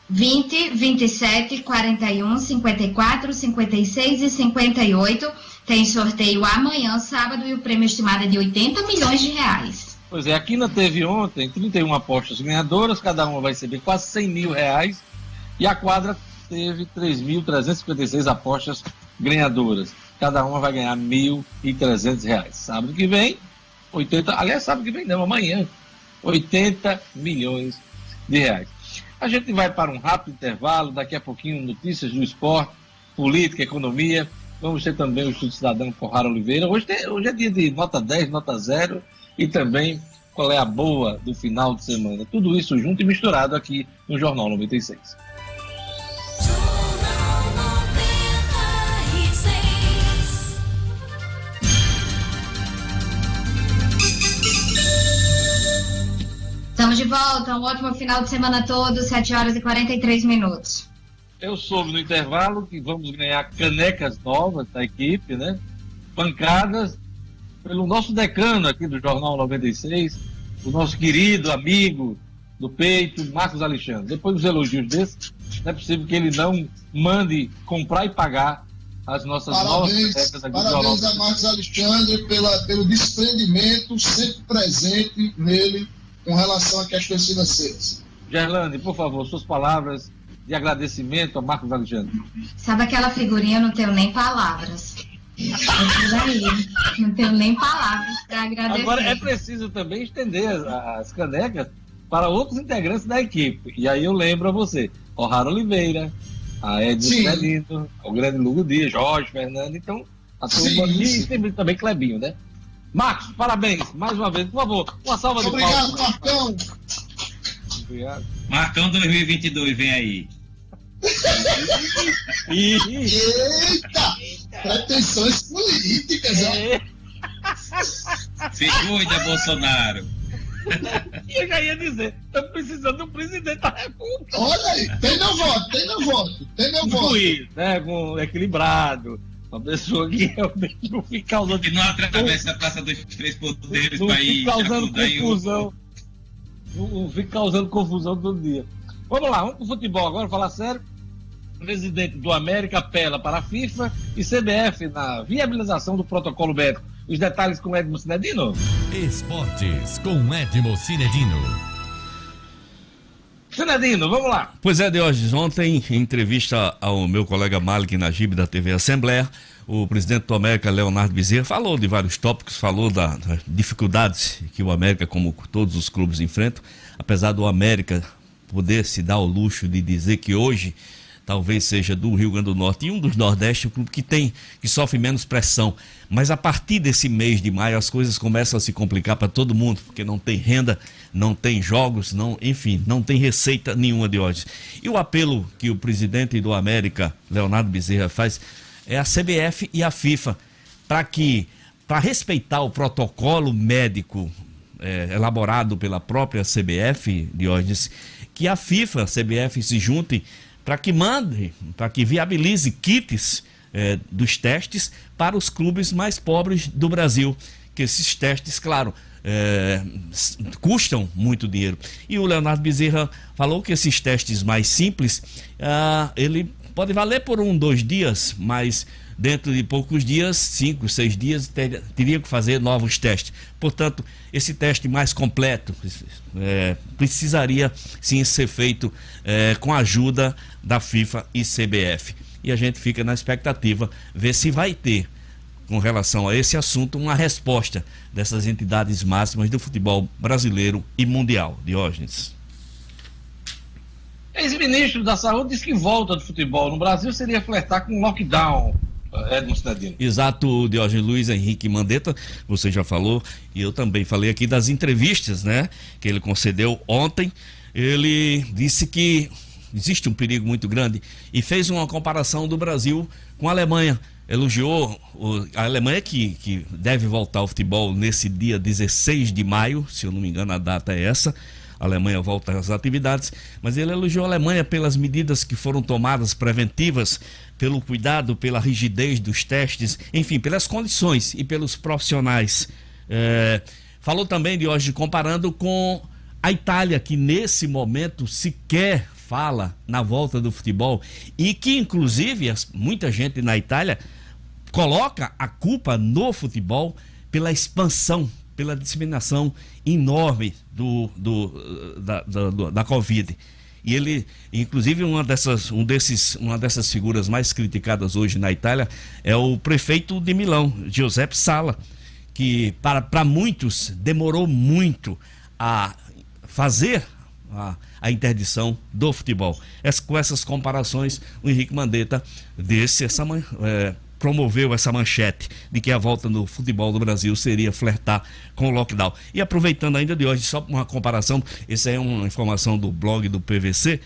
20, 27, 41, 54, 56 e 58. Tem sorteio amanhã, sábado, e o prêmio estimado é de R$80 milhões. Pois é, a Quina teve ontem 31 apostas ganhadoras, cada uma vai receber quase R$100 mil. E a quadra teve 3.356 apostas ganhadoras. Cada uma vai ganhar R$1.300. Sábado que vem, amanhã, R$80 milhões. A gente vai para um rápido intervalo, daqui a pouquinho notícias do esporte, política, economia. Vamos ter também o Estudo Cidadão com Rara Oliveira. Hoje é dia de nota 10, nota 0 e também qual é a boa do final de semana. Tudo isso junto e misturado aqui no Jornal 96. Estamos de volta, um ótimo final de semana a todos, 7h43. Eu soube no intervalo que vamos ganhar canecas novas da equipe, né? Pancadas pelo nosso decano aqui do Jornal 96, o nosso querido amigo do peito, Marcos Alexandre. Depois dos elogios desses, não é possível que ele não mande comprar e pagar as nossas novas canecas aqui do Jornal 96. Parabéns a Marcos Alexandre pelo desprendimento sempre presente nele com relação a questões financeiras. Gerlande, por favor, suas palavras de agradecimento a Marcos Alexandre. Sabe aquela figurinha, eu não tenho nem palavras. Não tenho nem palavras para agradecer. Agora é preciso também estender as canecas para outros integrantes da equipe. E aí eu lembro a você, o Rara Oliveira, a Edson Celino, o grande Lugo Dias, Jorge Fernando. Então, A turma e também Clebinho, né? Marcos, parabéns, mais uma vez, por favor. Uma salva de palmas. Obrigado, Marcão. Obrigado. Marcão 2022, vem aí. Eita! Pretensões políticas, ó. Se cuida, Bolsonaro. E eu já ia dizer, estamos precisando de um presidente da República. Olha aí, tem meu voto, tem meu voto, tem meu voto. Luiz, né, com equilibrado. Uma pessoa que realmente não fica causando... E não atravessa a Praça dos Três Poderes para ir... Não fica causando confusão. Não fica causando confusão todo dia. Vamos lá, vamos pro futebol agora, falar sério. Presidente do América apela para a FIFA e CBF na viabilização do protocolo médico. Os detalhes com Edmo Cinedino. Esportes com Edmo Cinedino. Cinedino, vamos lá. Pois é, Diógenes, ontem, em entrevista ao meu colega Malik Nagib da TV Assembleia, o presidente do América, Leonardo Bezerra, falou de vários tópicos, falou das dificuldades que o América, como todos os clubes, enfrentam, apesar do América poder se dar o luxo de dizer que hoje talvez seja do Rio Grande do Norte e um dos Nordeste, o clube que sofre menos pressão. Mas a partir desse mês de maio as coisas começam a se complicar para todo mundo, porque não tem renda, não tem jogos, não tem receita nenhuma de hoje. E o apelo que o presidente do América, Leonardo Bezerra, faz é a CBF e a FIFA, para respeitar o protocolo médico elaborado pela própria CBF, Diógenes, que a FIFA, a CBF se junte para que mande, para que viabilize kits dos testes para os clubes mais pobres do Brasil, que esses testes, claro, custam muito dinheiro. E o Leonardo Bezerra falou que esses testes mais simples, ele pode valer por 1, 2 dias, mas dentro de poucos dias, 5, 6 dias, teria que fazer novos testes. Portanto, esse teste mais completo precisaria sim ser feito com a ajuda da FIFA e CBF. E a gente fica na expectativa, ver se vai ter, com relação a esse assunto, uma resposta dessas entidades máximas do futebol brasileiro e mundial. Diógenes. Ex-ministro da Saúde diz que volta do futebol no Brasil seria flertar com lockdown. Exato, Diógenes. Luiz Henrique Mandetta, você já falou, e eu também falei aqui das entrevistas, né, que ele concedeu ontem. Ele disse que existe um perigo muito grande e fez uma comparação do Brasil com a Alemanha. Elogiou a Alemanha que deve voltar ao futebol nesse dia 16 de maio, se eu não me engano a data é essa. A Alemanha volta às atividades, mas ele elogiou a Alemanha pelas medidas que foram tomadas preventivas, pelo cuidado, pela rigidez dos testes, enfim, pelas condições e pelos profissionais. Falou também de hoje, comparando com a Itália, que nesse momento sequer fala na volta do futebol e que, inclusive, muita gente na Itália coloca a culpa no futebol pela expansão, pela disseminação enorme da Covid. E ele, inclusive, uma dessas figuras mais criticadas hoje na Itália é o prefeito de Milão, Giuseppe Sala, que para muitos demorou muito a fazer a interdição do futebol. Com essas comparações, o Henrique Mandetta promoveu essa manchete de que a volta no futebol do Brasil seria flertar com o lockdown. E aproveitando ainda de hoje, só uma comparação, essa é uma informação do blog do PVC,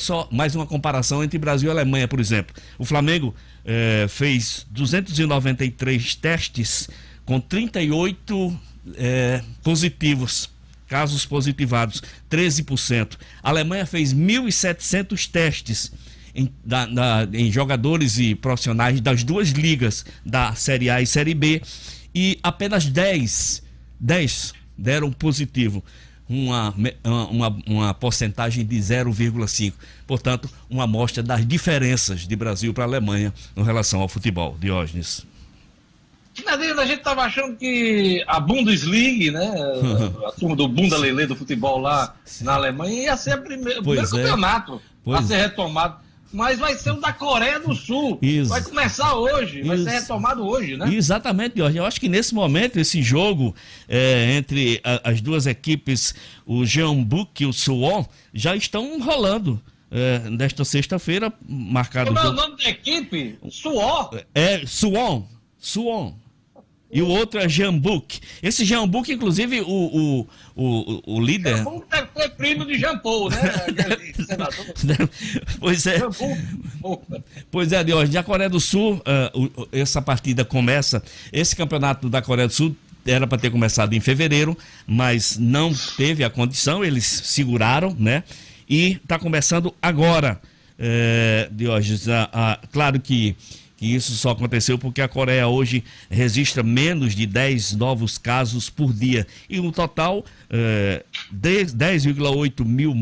só mais uma comparação entre Brasil e Alemanha, por exemplo. O Flamengo fez 293 testes com 38 positivos, casos positivados, 13%. A Alemanha fez 1.700 testes, em jogadores e profissionais das duas ligas, da Série A e Série B, e apenas 10 deram positivo, uma porcentagem de 0,5%. Portanto, uma amostra das diferenças de Brasil para Alemanha em relação ao futebol. Diógenes. A gente estava achando que a Bundesliga, né, a turma do Bunda Lelê do futebol lá na Alemanha, ia ser o primeiro campeonato a ser retomado. Mas vai ser o da Coreia do Sul. Isso. Vai começar hoje, vai ser retomado hoje, né? Exatamente, Jorge. Eu acho que nesse momento, esse jogo entre as duas equipes, o Jeonbuk e o Suwon, já estão rolando. Nesta sexta-feira, marcado o jogo. O nome da equipe? Suwon? É, Suwon. Suon. E o outro é Jambuque. Esse Jambuque, inclusive, o líder... Jambuque deve ser primo de Jean Paul, né? Senador. Pois é. Pois é, Diógenes. A Coreia do Sul, essa partida começa... Esse campeonato da Coreia do Sul era para ter começado em fevereiro, mas não teve a condição, eles seguraram, né? E está começando agora, Diógenes. Claro que... E isso só aconteceu porque a Coreia hoje registra menos de 10 novos casos por dia. E no total, 10,8 mil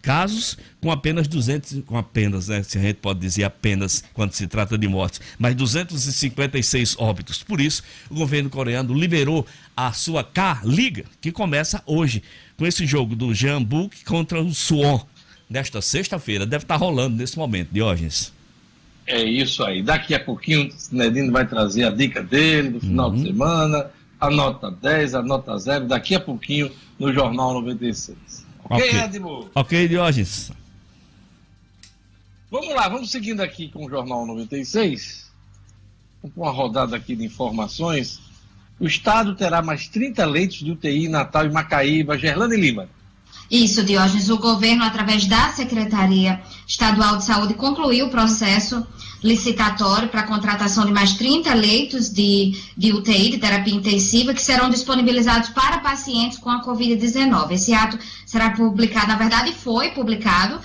casos com apenas 200... Com apenas, né? Se a gente pode dizer apenas quando se trata de mortes. Mas 256 óbitos. Por isso, o governo coreano liberou a sua K-Liga, que começa hoje, com esse jogo do Jambuque contra o Suwon. Nesta sexta-feira. Deve estar rolando nesse momento, Diógenes. É isso aí. Daqui a pouquinho o Cinedino vai trazer a dica dele do final de semana, a nota 10, a nota 0, daqui a pouquinho no Jornal 96. Ok, Edmo? Ok, Diógenes. Vamos lá, vamos seguindo aqui com o Jornal 96, com uma rodada aqui de informações. O Estado terá mais 30 leitos de UTI em Natal e Macaíba. Gerlane Lima. Isso, Diógenes. O governo, através da Secretaria Estadual de Saúde, concluiu o processo licitatório para a contratação de mais 30 leitos de UTI, de terapia intensiva, que serão disponibilizados para pacientes com a Covid-19. Esse ato será publicado, na verdade foi publicado,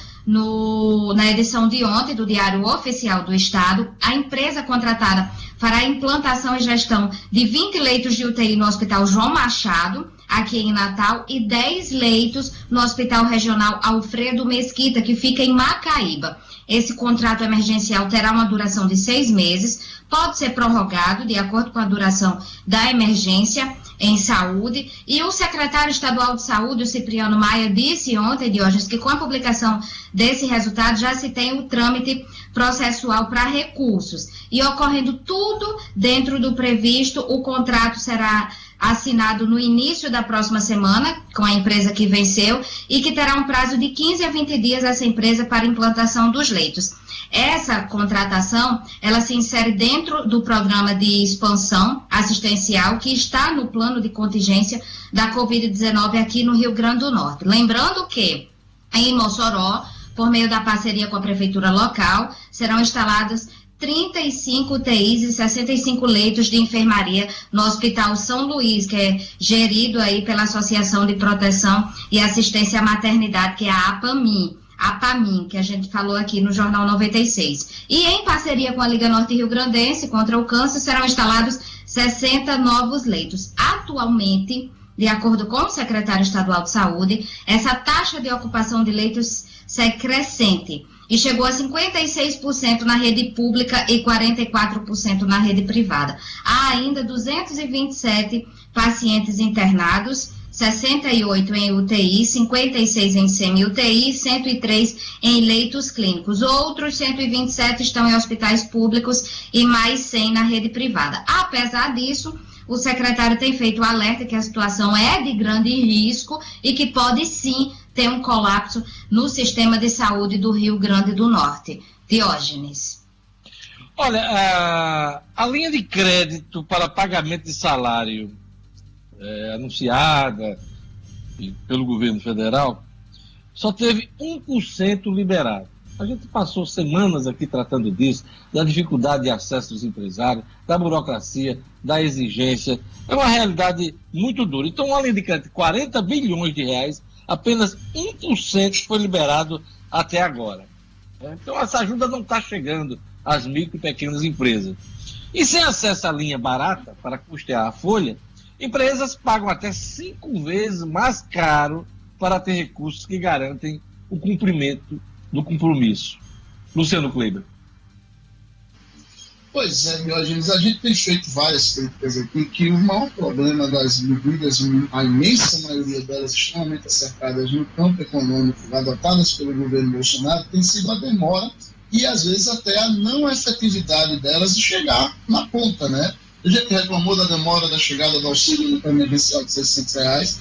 na edição de ontem do Diário Oficial do Estado. A empresa contratada fará a implantação e gestão de 20 leitos de UTI no Hospital João Machado, aqui em Natal, e 10 leitos no Hospital Regional Alfredo Mesquita, que fica em Macaíba. Esse contrato emergencial terá uma duração de 6 meses, pode ser prorrogado de acordo com a duração da emergência em saúde. E o secretário estadual de saúde, o Cipriano Maia, disse ontem, Diógenes, que com a publicação desse resultado já se tem o trâmite processual para recursos. E ocorrendo tudo dentro do previsto, o contrato será assinado no início da próxima semana com a empresa que venceu e que terá um prazo de 15 a 20 dias essa empresa para implantação dos leitos. Essa contratação, ela se insere dentro do programa de expansão assistencial que está no plano de contingência da Covid-19 aqui no Rio Grande do Norte. Lembrando que em Mossoró, por meio da parceria com a prefeitura local, serão instaladas 35 UTIs e 65 leitos de enfermaria no Hospital São Luís, que é gerido aí pela Associação de Proteção e Assistência à Maternidade, que é a APAMIN, que a gente falou aqui no Jornal 96. E em parceria com a Liga Norte Rio Grandense contra o Câncer, serão instalados 60 novos leitos. Atualmente, de acordo com o secretário estadual de saúde, essa taxa de ocupação de leitos segue crescente e chegou a 56% na rede pública e 44% na rede privada. Há ainda 227 pacientes internados, 68 em UTI, 56 em semi-UTI, 103 em leitos clínicos. Outros 127 estão em hospitais públicos e mais 100 na rede privada. Apesar disso, o secretário tem feito o alerta que a situação é de grande risco e que pode sim ter um colapso no sistema de saúde do Rio Grande do Norte. Diógenes. Olha, a linha de crédito para pagamento de salário anunciada pelo governo federal só teve 1% liberado. A gente passou semanas aqui tratando disso, da dificuldade de acesso dos empresários, da burocracia, da exigência. É uma realidade muito dura. Então, a linha de crédito de 40 bilhões de reais, apenas 1% foi liberado até agora. Então, essa ajuda não está chegando às micro e pequenas empresas. E sem acesso à linha barata para custear a folha, empresas pagam até 5 vezes mais caro para ter recursos que garantem o cumprimento do compromisso. Luciano Kleber. Pois é, Diógenes, a gente tem feito várias críticas aqui, que o maior problema das medidas, a imensa maioria delas extremamente acertadas no campo econômico, adotadas pelo governo Bolsonaro, tem sido a demora e, às vezes, até a não efetividade delas de chegar na ponta, né? A gente reclamou da demora da chegada do auxílio emergencial de R$600,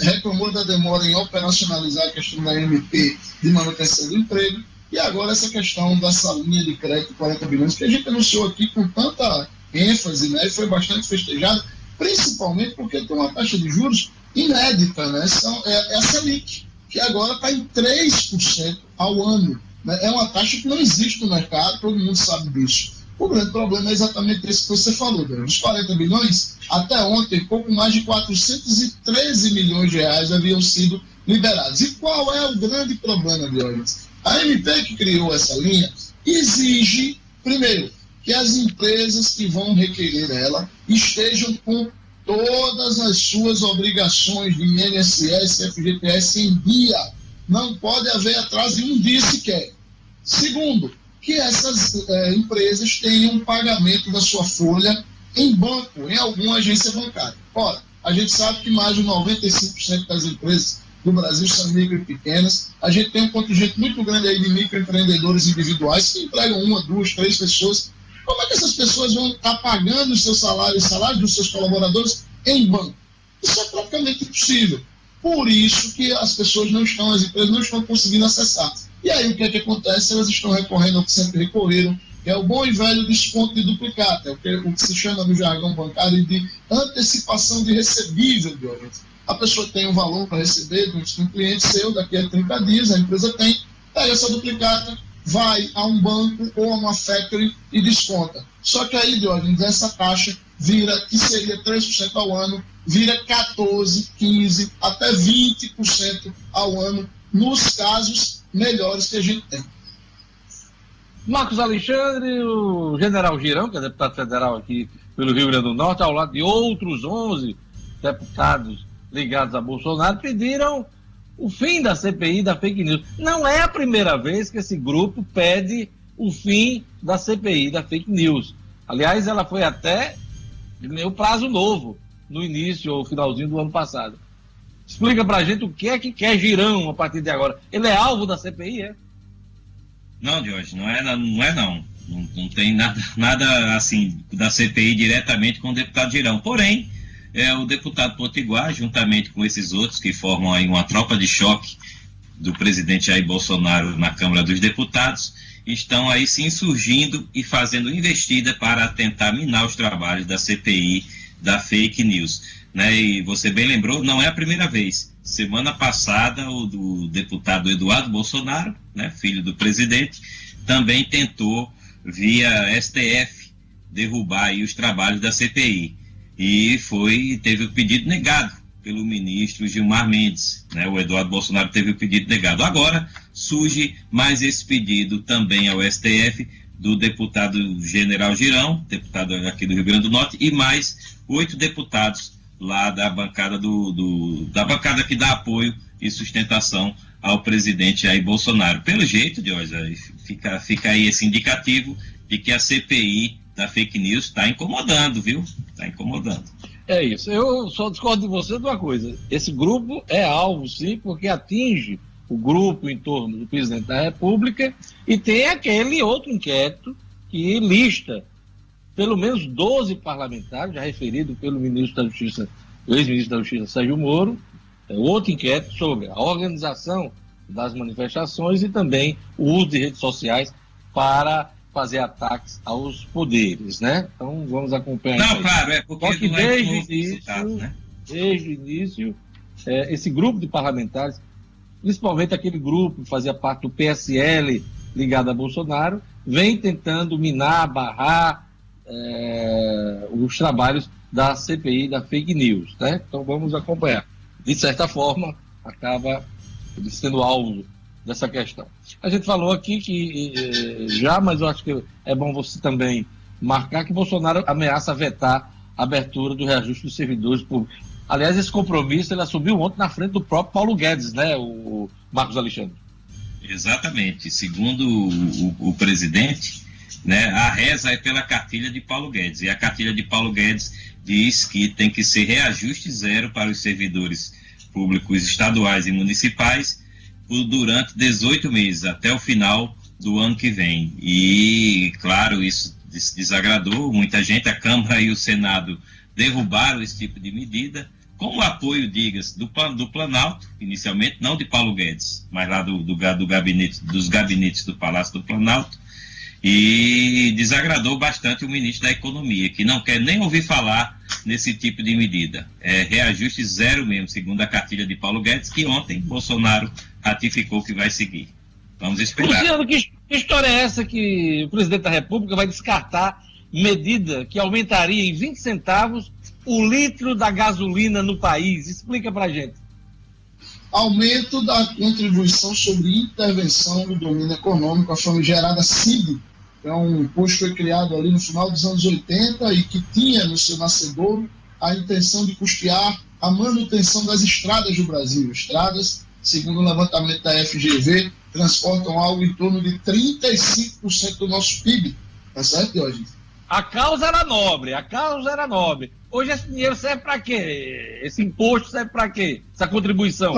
reclamou da demora em operacionalizar a questão da MP de manutenção do emprego, e agora essa questão dessa linha de crédito de 40 bilhões, que a gente anunciou aqui com tanta ênfase, né, foi bastante festejada, principalmente porque tem uma taxa de juros inédita, né, é a Selic, que agora está em 3% ao ano. Né, é uma taxa que não existe no mercado, todo mundo sabe disso. O grande problema é exatamente esse que você falou, né? Os 40 bilhões, até ontem, pouco mais de 413 milhões de reais haviam sido liberados. E qual é o grande problema, Diógenes? A MP que criou essa linha exige, primeiro, que as empresas que vão requerer ela estejam com todas as suas obrigações de INSS e FGTS em dia. Não pode haver atraso de um dia sequer. Segundo, que essas empresas tenham pagamento da sua folha em banco, em alguma agência bancária. Ora, a gente sabe que mais de 95% das empresas do Brasil são micro e pequenas. A gente tem um contingente muito grande aí de microempreendedores individuais que empregam uma, duas, três pessoas. Como é que essas pessoas vão estar pagando os seus salários, os salários dos seus colaboradores em banco? Isso é praticamente impossível. Por isso que as pessoas não estão, as empresas não estão conseguindo acessar. E aí o que é que acontece? Elas estão recorrendo ao que sempre recorreram, que é o bom e velho desconto de duplicata, o que se chama no jargão bancário de antecipação de recebível. A pessoa tem um valor para receber de um cliente seu, daqui a 30 dias, a empresa tem, pega essa duplicata, vai a um banco ou a uma factory e desconta. Só que aí, Diógenes, essa taxa vira, que seria 3% ao ano, vira 14%, 15%, até 20% ao ano, nos casos melhores que a gente tem. Marcos Alexandre, o general Girão, que é deputado federal aqui pelo Rio Grande do Norte, ao lado de outros 11 deputados ligados a Bolsonaro, pediram o fim da CPI da fake news. Não é a primeira vez que esse grupo pede o fim da CPI da fake news. Aliás, ela foi até o prazo novo, no início ou finalzinho do ano passado. Explica pra gente o que é que quer Girão a partir de agora. Ele é alvo da CPI, é? Não, Diógenes, não é não. Não tem nada assim da CPI diretamente com o deputado Girão. Porém, o deputado Potiguar, juntamente com esses outros que formam aí uma tropa de choque do presidente Jair Bolsonaro na Câmara dos Deputados, estão aí se insurgindo e fazendo investida para tentar minar os trabalhos da CPI da fake news. Né, e você bem lembrou, não é a primeira vez. Semana passada, o deputado Eduardo Bolsonaro, né, filho do presidente, também tentou, via STF, derrubar aí os trabalhos da CPI. E teve o pedido negado pelo ministro Gilmar Mendes. Né, o Eduardo Bolsonaro teve o pedido negado. Agora surge mais esse pedido também ao STF do deputado General Girão, deputado aqui do Rio Grande do Norte, e mais 8 deputados lá da bancada da bancada que dá apoio e sustentação ao presidente Jair Bolsonaro. Pelo jeito, Diógenes, fica aí esse indicativo de que a CPI da fake news está incomodando, viu? Está incomodando. É isso. Eu só discordo de você de uma coisa. Esse grupo é alvo, sim, porque atinge o grupo em torno do presidente da República e tem aquele outro inquérito que lista pelo menos 12 parlamentares, já referido pelo ministro da Justiça, o ex-ministro da Justiça, Sérgio Moro, outro inquérito sobre a organização das manifestações e também o uso de redes sociais para fazer ataques aos poderes, né? Então, vamos acompanhar. Não, isso. Claro, é porque só que desde o início, esse grupo de parlamentares, principalmente aquele grupo que fazia parte do PSL ligado a Bolsonaro, vem tentando minar, barrar, os trabalhos da CPI da fake news, né? Então vamos acompanhar. De certa forma, acaba sendo alvo dessa questão. A gente falou aqui que mas eu acho que é bom você também marcar que Bolsonaro ameaça vetar a abertura do reajuste dos servidores públicos. Aliás, esse compromisso ele assumiu ontem na frente do próprio Paulo Guedes, né, o Marcos Alexandre? Exatamente. Segundo o presidente, né, a reza é pela cartilha de Paulo Guedes, e a cartilha de Paulo Guedes diz que tem que ser reajuste zero para os servidores públicos estaduais e municipais durante 18 meses, até o final do ano que vem. E, claro, isso desagradou muita gente. A Câmara e o Senado derrubaram esse tipo de medida, com o apoio, diga-se, do Planalto, inicialmente não de Paulo Guedes, mas lá dos gabinetes do Palácio do Planalto, e desagradou bastante o ministro da Economia, que não quer nem ouvir falar nesse tipo de medida. É reajuste zero mesmo, segundo a cartilha de Paulo Guedes, que ontem Bolsonaro ratificou que vai seguir. Vamos esperar. Luciano, que história é essa que o presidente da República vai descartar medida que aumentaria em 20 centavos o litro da gasolina no país? Explica pra gente. Aumento da contribuição sobre intervenção do domínio econômico, a famigerada CID, que é um imposto que foi criado ali no final dos anos 80 e que tinha no seu nascedouro a intenção de custear a manutenção das estradas do Brasil. Estradas, segundo o levantamento da FGV, transportam algo em torno de 35% do nosso PIB. Tá certo, Diógenes? A causa era nobre, a causa era nobre. Hoje esse dinheiro serve para quê? Esse imposto serve para quê? Essa contribuição?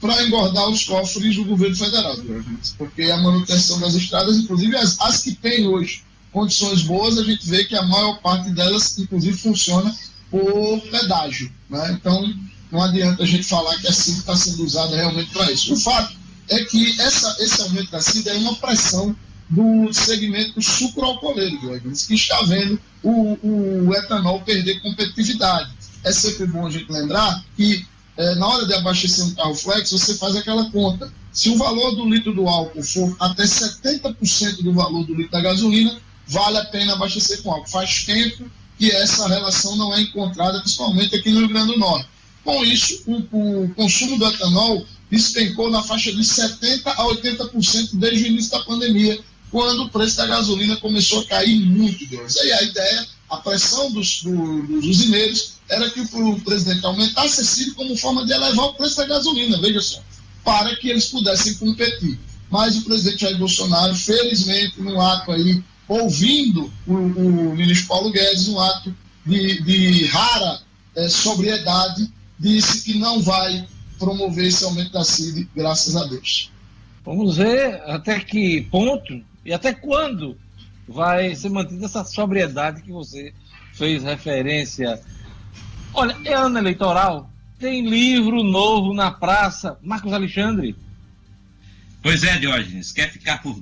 Para engordar os cofres do governo federal, porque a manutenção das estradas, inclusive as que têm hoje condições boas, a gente vê que a maior parte delas, inclusive, funciona por pedágio, né? Então, não adianta a gente falar que a CID está sendo usada realmente para isso. O fato é que esse aumento da CID é uma pressão do segmento sucroalcooleiro, que está vendo o etanol perder competitividade. É sempre bom a gente lembrar que na hora de abastecer um carro flex, você faz aquela conta. Se o valor do litro do álcool for até 70% do valor do litro da gasolina, vale a pena abastecer com álcool. Faz tempo que essa relação não é encontrada, principalmente aqui no Rio Grande do Norte. Com isso, o consumo do etanol despencou na faixa de 70% a 80% desde o início da pandemia, quando o preço da gasolina começou a cair muito. Deus. Aí a ideia, a pressão dos usineiros era que o presidente aumentasse a CID como forma de elevar o preço da gasolina, veja só, para que eles pudessem competir. Mas o presidente Jair Bolsonaro, felizmente, num ato aí, ouvindo o ministro Paulo Guedes, um ato de rara sobriedade, disse que não vai promover esse aumento da CID, graças a Deus. Vamos ver até que ponto e até quando vai ser mantida essa sobriedade que você fez referência. Olha, é ano eleitoral, tem livro novo na praça, Marcos Alexandre. Pois é, Diógenes, quer ficar por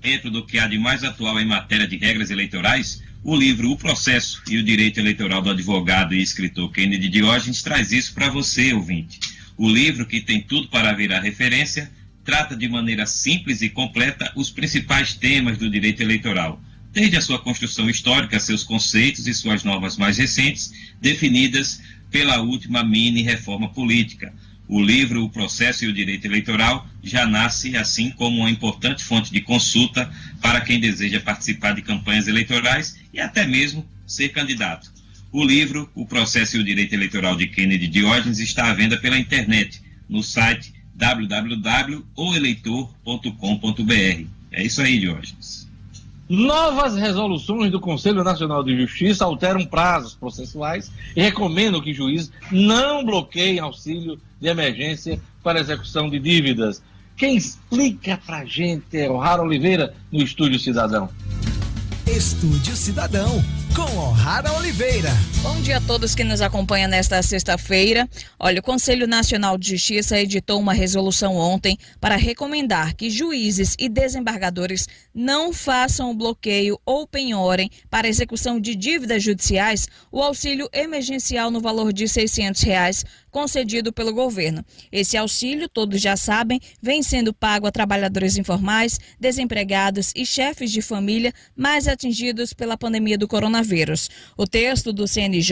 dentro do que há de mais atual em matéria de regras eleitorais? O livro O Processo e o Direito Eleitoral do advogado e escritor Kennedy Diógenes traz isso para você, ouvinte. O livro, que tem tudo para virar referência, trata de maneira simples e completa os principais temas do direito eleitoral, desde a sua construção histórica, seus conceitos e suas normas mais recentes, definidas pela última mini-reforma política. O livro O Processo e o Direito Eleitoral já nasce assim como uma importante fonte de consulta para quem deseja participar de campanhas eleitorais e até mesmo ser candidato. O livro O Processo e o Direito Eleitoral de Kennedy Diógenes está à venda pela internet, no site www.oeleitor.com.br. É isso aí, Diógenes. Novas resoluções do Conselho Nacional de Justiça alteram prazos processuais e recomendam que juízes não bloqueiem auxílio de emergência para execução de dívidas. Quem explica pra gente é o O'Hara Oliveira, no Estúdio Cidadão. Estúdio Cidadão, com O'Hara Oliveira. Bom dia a todos que nos acompanham nesta sexta-feira. Olha, o Conselho Nacional de Justiça editou uma resolução ontem para recomendar que juízes e desembargadores não façam o bloqueio ou penhorem para execução de dívidas judiciais o auxílio emergencial no valor de R$ 600 reais concedido pelo governo. Esse auxílio, todos já sabem, vem sendo pago a trabalhadores informais, desempregados e chefes de família mais atingidos pela pandemia do coronavírus. O texto do CNJ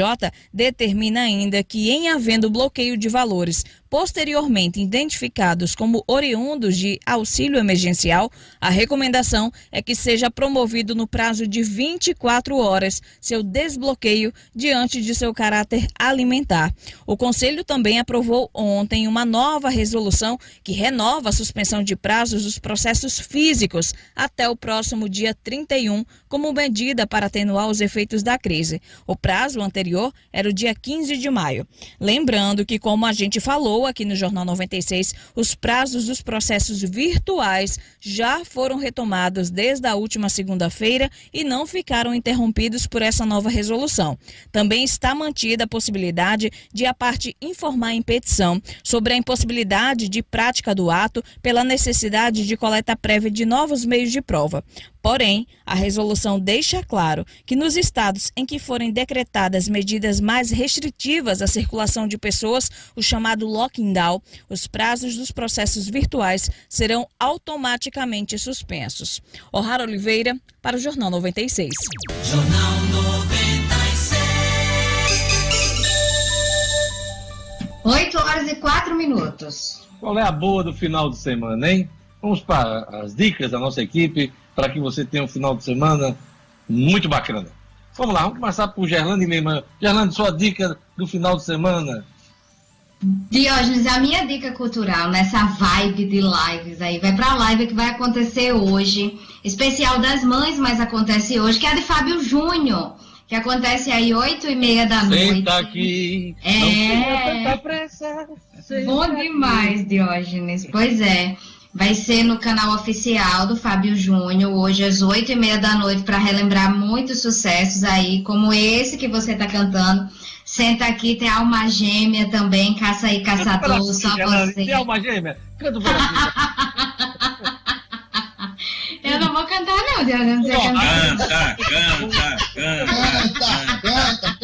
determina ainda que, em havendo bloqueio de valores posteriormente identificados como oriundos de auxílio emergencial, a recomendação é que seja promovido no prazo de 24 horas seu desbloqueio diante de seu caráter alimentar. O Conselho também aprovou ontem uma nova resolução que renova a suspensão de prazos dos processos físicos até o próximo dia 31, como medida para atenuar os efeitos da crise. O prazo anterior era o dia 15 de maio. Lembrando que, como a gente falou aqui no Jornal 96, os prazos dos processos virtuais já foram retomados desde a última segunda-feira e não ficaram interrompidos por essa nova resolução. Também está mantida a possibilidade de a parte informar em petição sobre a impossibilidade de prática do ato pela necessidade de coleta prévia de novos meios de prova. Porém, a resolução deixa claro que nos estados em que forem decretadas medidas mais restritivas à circulação de pessoas, o chamado lockdown, os prazos dos processos virtuais serão automaticamente suspensos. O'Hara Oliveira, para o Jornal 96. Jornal 96. 8h04. Qual é a boa do final de semana, hein? Vamos para as dicas da nossa equipe, para que você tenha um final de semana muito bacana. Vamos lá, vamos começar por Gerlande Lima. Gerlande, sua dica do final de semana. Diógenes, a minha dica cultural nessa vibe de lives aí, vai para a live que vai acontecer hoje, especial das mães, mas acontece hoje, que é a de Fábio Júnior, que acontece aí 8h30 da noite. Senta aqui, não tenha tanta pressa. Bom demais, Diógenes, pois é. Vai ser no canal oficial do Fábio Júnior, hoje às 8h30 da noite, para relembrar muitos sucessos aí, como esse que você está cantando. Senta aqui, tem Alma Gêmea também, Caça aí, Caçador, Brasil, só você. Tem Alma Gêmea? Canta o Brasil. Eu não vou cantar, não, Deus, não sei cantar. Canta.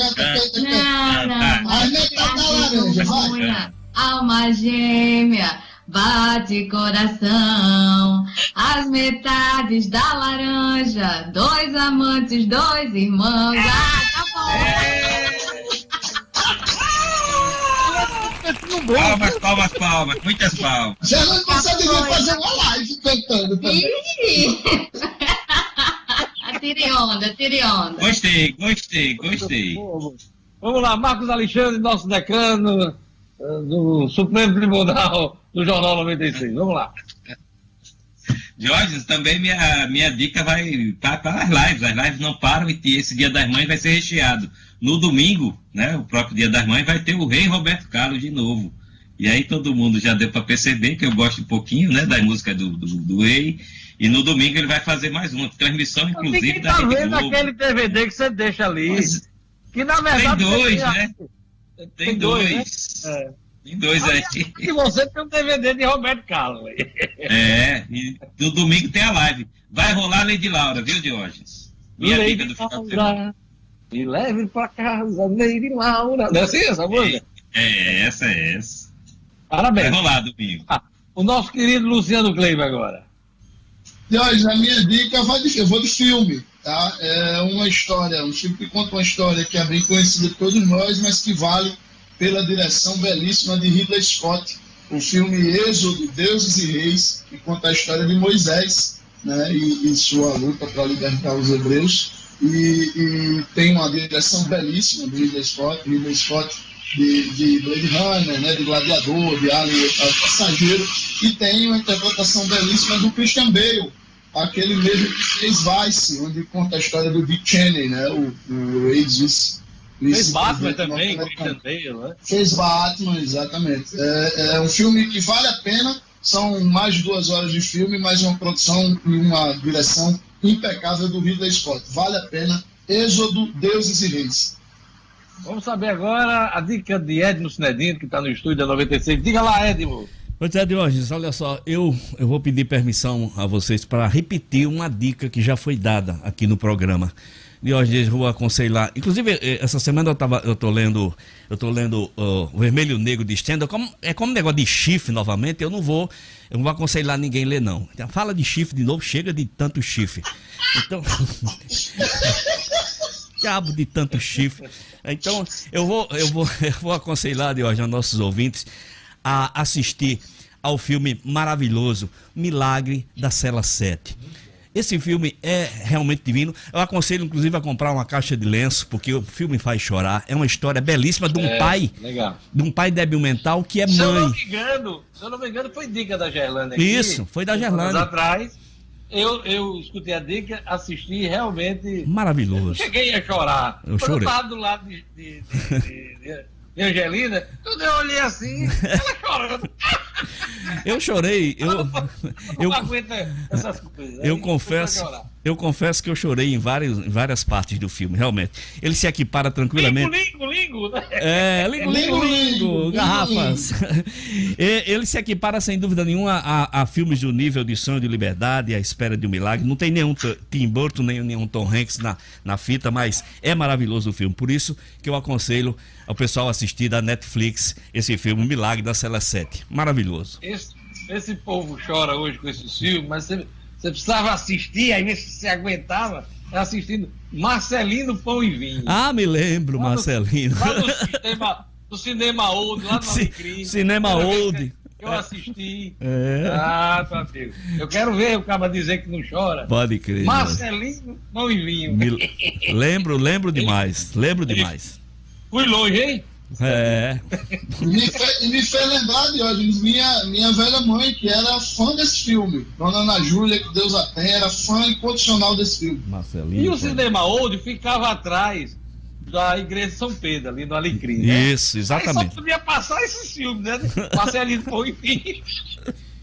Não. Alma Gêmea. Bate coração, as metades da laranja, dois amantes, dois irmãos. Acabou! Palmas, muitas palmas. Já não conseguiria fazer uma live cantando também. Tire onda. Gostei. Vamos lá, Marcos Alexandre, nosso decano do Supremo Tribunal do Jornal 96, vamos lá. Diógenes, também minha dica vai para as lives não param e esse Dia das Mães vai ser recheado. No domingo, né, o próprio Dia das Mães, vai ter o Rei Roberto Carlos de novo. E aí todo mundo já deu para perceber que eu gosto um pouquinho, né, das músicas do Rei. E no domingo ele vai fazer mais uma transmissão, inclusive, da Rede Globo. Tá vendo aquele DVD que você deixa ali? Mas, que na verdade tem dois, né? Tem dois. Né? Tem dois aí. E você tem um DVD de Roberto Carlos. E no domingo tem a live. Vai rolar Lady Laura, viu, Diógenes? Minha Lady amiga do final de semana. Me leve pra casa, Lady Laura. Não é assim essa música? É essa. Parabéns. Vai rolar domingo. O nosso querido Luciano Kleiber agora. Diógenes, a minha dica, eu vou de filme. Tá? É uma história, um filme que conta uma história que é bem conhecida por todos nós, mas que vale pela direção belíssima de Ridley Scott, o filme Êxodo, Deuses e Reis, que conta a história de Moisés, né, e sua luta para libertar os hebreus, e tem uma direção belíssima de Ridley Scott de Blade Runner, né, de Gladiador, de Alien Passageiro, e tem uma interpretação belíssima do Christian Bale, aquele mesmo que fez Vice, onde conta a história do Dick Cheney, né, o ex-vice. Fez Batman também, Christian Bale, né? Fez Batman, exatamente. É um filme que vale a pena, são mais de 2 horas de filme, mas uma produção e uma direção impecável do Ridley Scott. Vale a pena, Êxodo, Deuses e Reis. Vamos saber agora a dica de Edmo Sinedino, que está no estúdio da 96. Diga lá, Edmo. Pois é, Diógenes, olha só, eu vou pedir permissão a vocês para repetir uma dica que já foi dada aqui no programa. Diógenes, vou aconselhar. Inclusive, essa semana eu tô lendo Vermelho Negro de Stendhal. É como negócio de chifre novamente, eu não vou aconselhar ninguém a ler, não. Então, fala de chifre de novo, chega de tanto chifre. Então... Diabo de tanto chifre. Então, eu vou aconselhar, Diógenes, aos nossos ouvintes a assistir ao filme maravilhoso Milagre da Cela 7. Esse filme é realmente divino. Eu aconselho, inclusive, a comprar uma caixa de lenço, porque o filme faz chorar. É uma história belíssima de um pai. Legal. De um pai débil mental que é mãe. Se eu não me engano, foi dica da Gerlane aqui. Isso, foi da Gerlane. Atrás, eu escutei a dica, assisti, realmente... Maravilhoso. Eu cheguei a chorar. Eu chorei. Quando eu estava do lado de Angelina, tudo eu olhei assim, ela chorando. Eu chorei. Eu não aguento essas coisas. Eu confesso. Eu confesso que eu chorei em várias partes do filme, realmente. Ele se equipara tranquilamente... Lingo, garrafas. Ele se equipara, sem dúvida nenhuma, a filmes do nível de Sonho de Liberdade, A Espera de um Milagre. Não tem nenhum Tim Burton, nem nenhum Tom Hanks na fita, mas é maravilhoso o filme. Por isso que eu aconselho ao pessoal assistir da Netflix esse filme, O Milagre da Cela 7. Maravilhoso. Esse povo chora hoje com esse filme, mas você precisava assistir, aí você aguentava assistindo Marcelino Pão e Vinho. Ah, me lembro, lá Marcelino. No Cinema Old, lá no Alecrim. Cinema Old. Eu assisti. Ah, meu Deus. Eu quero ver o cara dizer que não chora. Pode crer. Marcelino Pão e Vinho. Lembro demais. Fui longe, hein? É. Me fez lembrar de hoje, minha velha mãe, que era fã desse filme. Dona Ana Júlia, que Deus a tenha, era fã incondicional desse filme. Marcelinho, e o Cinema Old ficava atrás da Igreja de São Pedro, ali no Alecrim, né? Isso, exatamente. Aí só podia passar esses filmes, né? Marcelinho, enfim.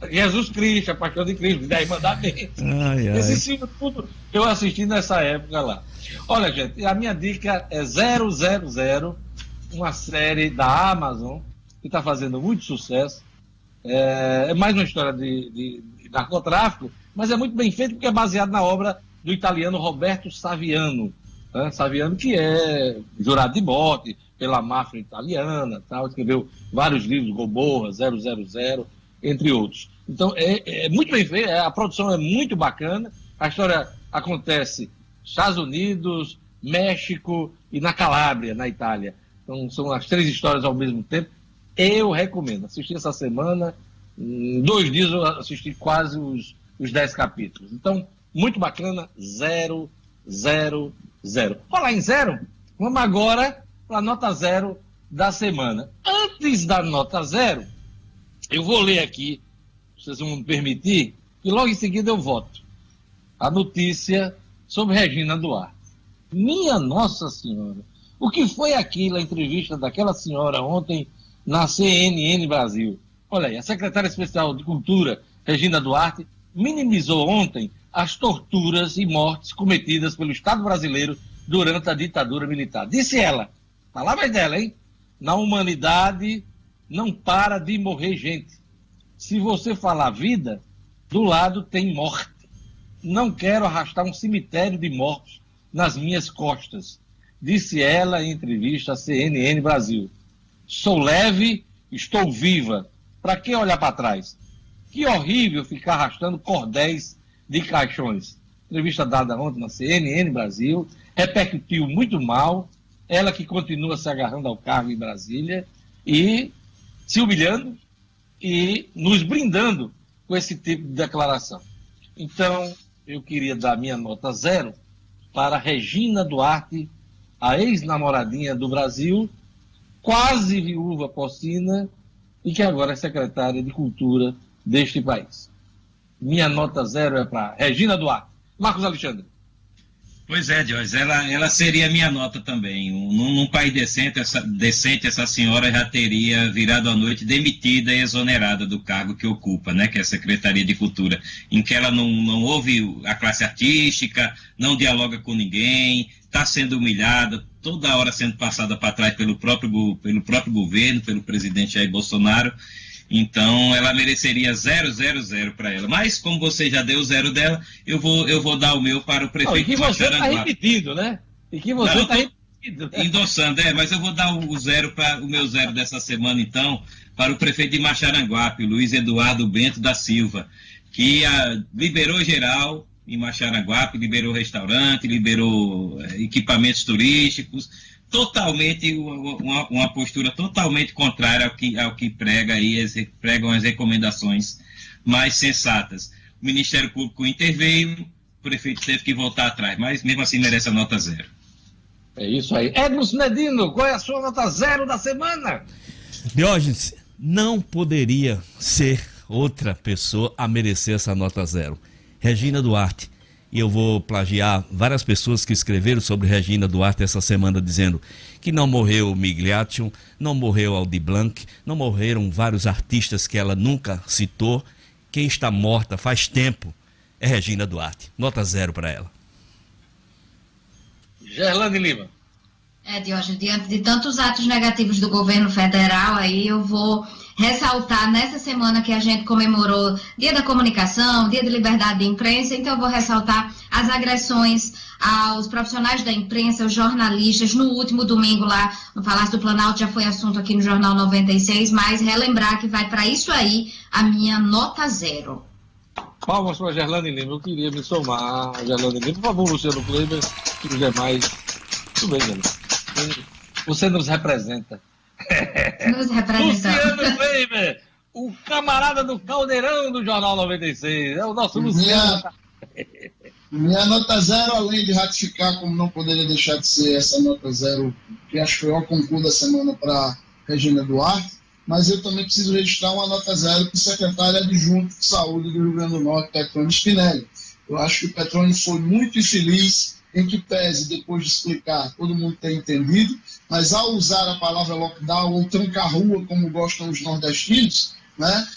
Jesus Cristo, A Paixão de Cristo, 10 Mandamentos. Esses filmes tudo eu assisti nessa época lá. Olha, gente, a minha dica é 000. Uma série da Amazon que está fazendo muito sucesso. É mais uma história de narcotráfico, mas é muito bem feito porque é baseado na obra do italiano Roberto Saviano, né? Saviano, que é jurado de morte pela máfia italiana, tal, escreveu vários livros, Gomorra, 000, entre outros. Então é muito bem feito, a produção é muito bacana. A história acontece nos Estados Unidos, México e na Calábria, na Itália. Então, são as 3 histórias ao mesmo tempo. Eu recomendo. Assisti essa semana, em 2 dias eu assisti quase os 10 capítulos. Então, muito bacana, 000. Falar em 0, vamos agora para a nota 0 da semana. Antes da nota 0, eu vou ler aqui, vocês vão me permitir, e logo em seguida eu voto. A notícia sobre Regina Duarte. Minha Nossa Senhora! O que foi aquilo, a entrevista daquela senhora ontem na CNN Brasil? Olha aí, a secretária especial de Cultura, Regina Duarte, minimizou ontem as torturas e mortes cometidas pelo Estado brasileiro durante a ditadura militar. Disse ela, palavras dela, hein? Na humanidade não para de morrer gente. Se você falar vida, do lado tem morte. Não quero arrastar um cemitério de mortos nas minhas costas. Disse ela em entrevista à CNN Brasil. Sou leve, estou viva. Para que olhar para trás? Que horrível ficar arrastando cordéis de caixões. Entrevista dada ontem na CNN Brasil. Repercutiu muito mal. Ela que continua se agarrando ao cargo em Brasília. E se humilhando e nos brindando com esse tipo de declaração. Então, eu queria dar minha nota 0 para Regina Duarte, a ex-namoradinha do Brasil, quase viúva porcina, e que agora é secretária de Cultura deste país. Minha nota 0 é para Regina Duarte. Marcos Alexandre. Pois é, Diógenes, ela seria minha nota também. Num país decente, essa senhora já teria virado à noite demitida e exonerada do cargo que ocupa, né, que é a Secretaria de Cultura, em que ela não ouve a classe artística, não dialoga com ninguém, está sendo humilhada, toda hora sendo passada para trás pelo próprio governo, pelo presidente Jair Bolsonaro. Então, ela mereceria 000 para ela. Mas, como você já deu o 0 dela, eu vou dar o meu para o prefeito. E que você está repetido, né? E que você está repetido. Endossando, mas eu vou dar o meu zero dessa semana, então, para o prefeito de Maxaranguape, Luiz Eduardo Bento da Silva, que liberou geral em Maxaranguape, liberou restaurante, liberou equipamentos turísticos, totalmente uma postura totalmente contrária ao que pregam as recomendações mais sensatas. O Ministério Público interveio, o prefeito teve que voltar atrás, mas mesmo assim merece a nota 0. É isso aí. Edmo Sinedino, qual é a sua nota 0 da semana? Diógenes, não poderia ser outra pessoa a merecer essa nota 0. Regina Duarte. E eu vou plagiar várias pessoas que escreveram sobre Regina Duarte essa semana, dizendo que não morreu Migliaccio, não morreu Aldir Blanc, não morreram vários artistas que ela nunca citou. Quem está morta faz tempo é Regina Duarte. Nota 0 para ela. Gerlane Lima. Diógenes, diante de tantos atos negativos do governo federal, aí eu vou ressaltar nessa semana que a gente comemorou Dia da Comunicação, Dia de Liberdade de Imprensa, então eu vou ressaltar as agressões aos profissionais da imprensa, aos jornalistas. No último domingo lá no Palácio do Planalto, já foi assunto aqui no Jornal 96, mas relembrar que vai para isso aí a minha nota 0. Palmas para a Gerlane Lima, eu queria me somar a Gerlane Lima. Por favor, Luciano Kleber e os demais. Tudo bem, Gerlane. Você nos representa. Nos representa. Luciano Weber, o camarada do Caldeirão do Jornal 96. É o nosso Luciano. Minha nota zero, além de ratificar, como não poderia deixar de ser essa nota zero, que acho que foi o concurso da semana para Regina Duarte, mas eu também preciso registrar uma nota zero para o secretário adjunto de saúde do Rio Grande do Norte, Petrônio Spinelli. Eu acho que o Petrônio foi muito infeliz, em que pese, depois de explicar, todo mundo tem entendido, mas ao usar a palavra lockdown ou tranca-rua, como gostam os nordestinos, né,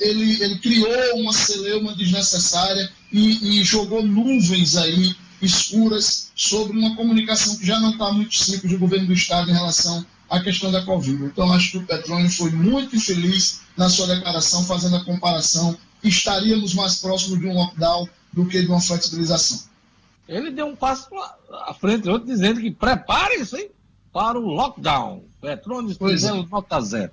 ele criou uma celeuma desnecessária e jogou nuvens aí escuras sobre uma comunicação que já não está muito simples do governo do Estado em relação à questão da Covid. Então, acho que o Petrônio foi muito infeliz na sua declaração, fazendo a comparação, estaríamos mais próximos de um lockdown do que de uma flexibilização. Ele deu um passo à frente, outro dizendo que preparem-se para o lockdown. Petrônio Spinelli, nota 0.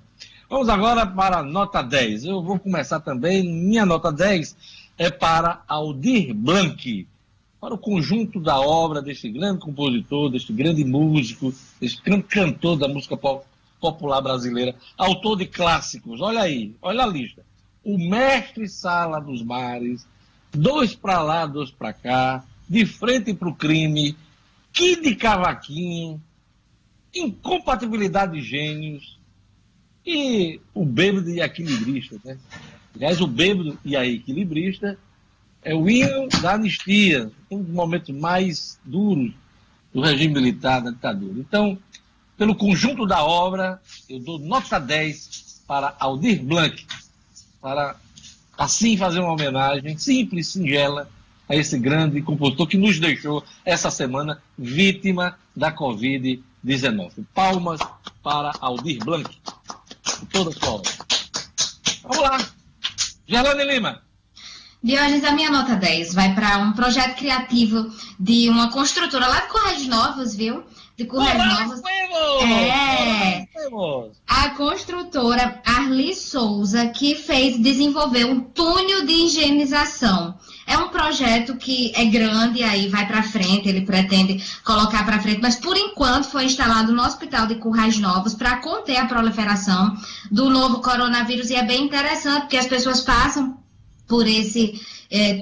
Vamos agora para a nota 10. Eu vou começar também, minha nota 10 é para Aldir Blanc, para o conjunto da obra deste grande compositor, deste grande músico, deste grande cantor da música popular brasileira, autor de clássicos. Olha aí, olha a lista. O Mestre Sala dos Mares, Dois Pra Lá, Dois Pra Cá, De Frente para o Crime, Kid Cavaquinho, Incompatibilidade de Gênios e o Bêbado e a Equilibrista, né? Aliás, o Bêbado e a Equilibrista é o hino da anistia, um dos momentos mais duros do regime militar, da ditadura. Então, pelo conjunto da obra, eu dou nota 10 para Aldir Blanc, para assim fazer uma homenagem simples, singela, a esse grande compositor que nos deixou essa semana vítima da Covid-19. Palmas para Aldir Blanc, com toda a sua obra. Vamos lá. Gerlane Lima. Diógenes, a minha nota 10 vai para um projeto criativo de uma construtora lá de Correios Novos, viu? De Correios Novos. A construtora Arly Souza, que fez desenvolver um túnel de higienização. É um projeto que é grande, aí vai para frente, ele pretende colocar para frente, mas por enquanto foi instalado no Hospital de Currais Novos para conter a proliferação do novo coronavírus, e é bem interessante, porque as pessoas passam por esse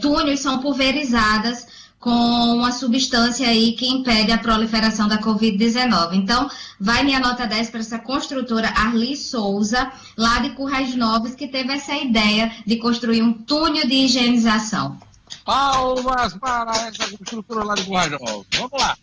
túnel e são pulverizadas com uma substância aí que impede a proliferação da Covid-19. Então, vai minha nota 10 para essa construtora Arly Souza, lá de Currais Novos, que teve essa ideia de construir um túnel de higienização. Palmas para essa estrutura lá de Guarda. Vamos lá.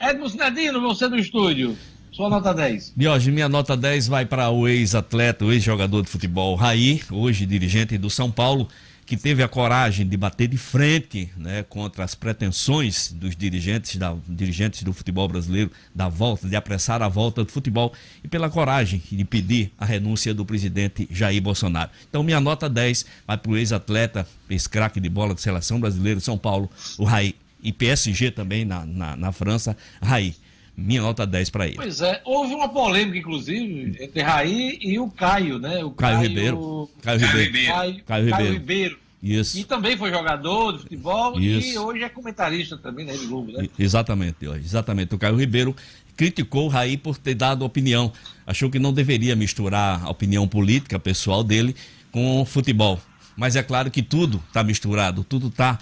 Edmo Sinadino, você do estúdio. Sua nota 10. Diógenes, minha nota 10 vai para o ex-atleta, o ex-jogador de futebol Raí, hoje dirigente do São Paulo, que teve a coragem de bater de frente, né, contra as pretensões dos dirigentes do futebol brasileiro, da volta, de apressar a volta do futebol, e pela coragem de pedir a renúncia do presidente Jair Bolsonaro. Então, minha nota 10 vai para o ex-atleta, ex-craque de bola de seleção brasileira de São Paulo, o Raí, e PSG também na França, Raí. Minha nota 10 para ele. Pois é, houve uma polêmica, inclusive, entre Raí e o Caio, né? O Caio Ribeiro. Caio Ribeiro. Isso. E também foi jogador de futebol. Isso. E hoje é comentarista também na Rede Globo, né? Exatamente. O Caio Ribeiro criticou o Raí por ter dado opinião. Achou que não deveria misturar a opinião política pessoal dele com o futebol. Mas é claro que tudo está misturado, tudo está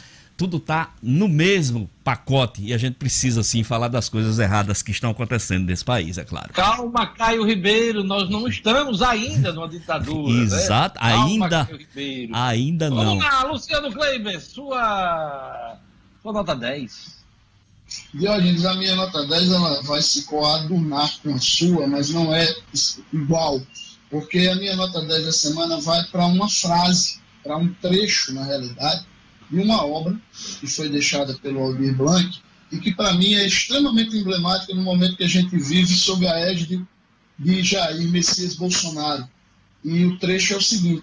no mesmo pacote, e a gente precisa sim falar das coisas erradas que estão acontecendo nesse país, é claro. Calma, Caio Ribeiro, nós não estamos ainda numa ditadura. Exato, né? Calma, ainda não. Vamos lá, Luciano Kleiber, sua nota 10. Diógenes, a minha nota 10 ela vai se coadunar com a sua, mas não é igual, porque a minha nota 10 da semana vai para uma frase, para um trecho, na realidade, de uma obra que foi deixada pelo Aldir Blanc e que, para mim, é extremamente emblemática no momento que a gente vive sob a égide de Jair Messias Bolsonaro. E o trecho é o seguinte: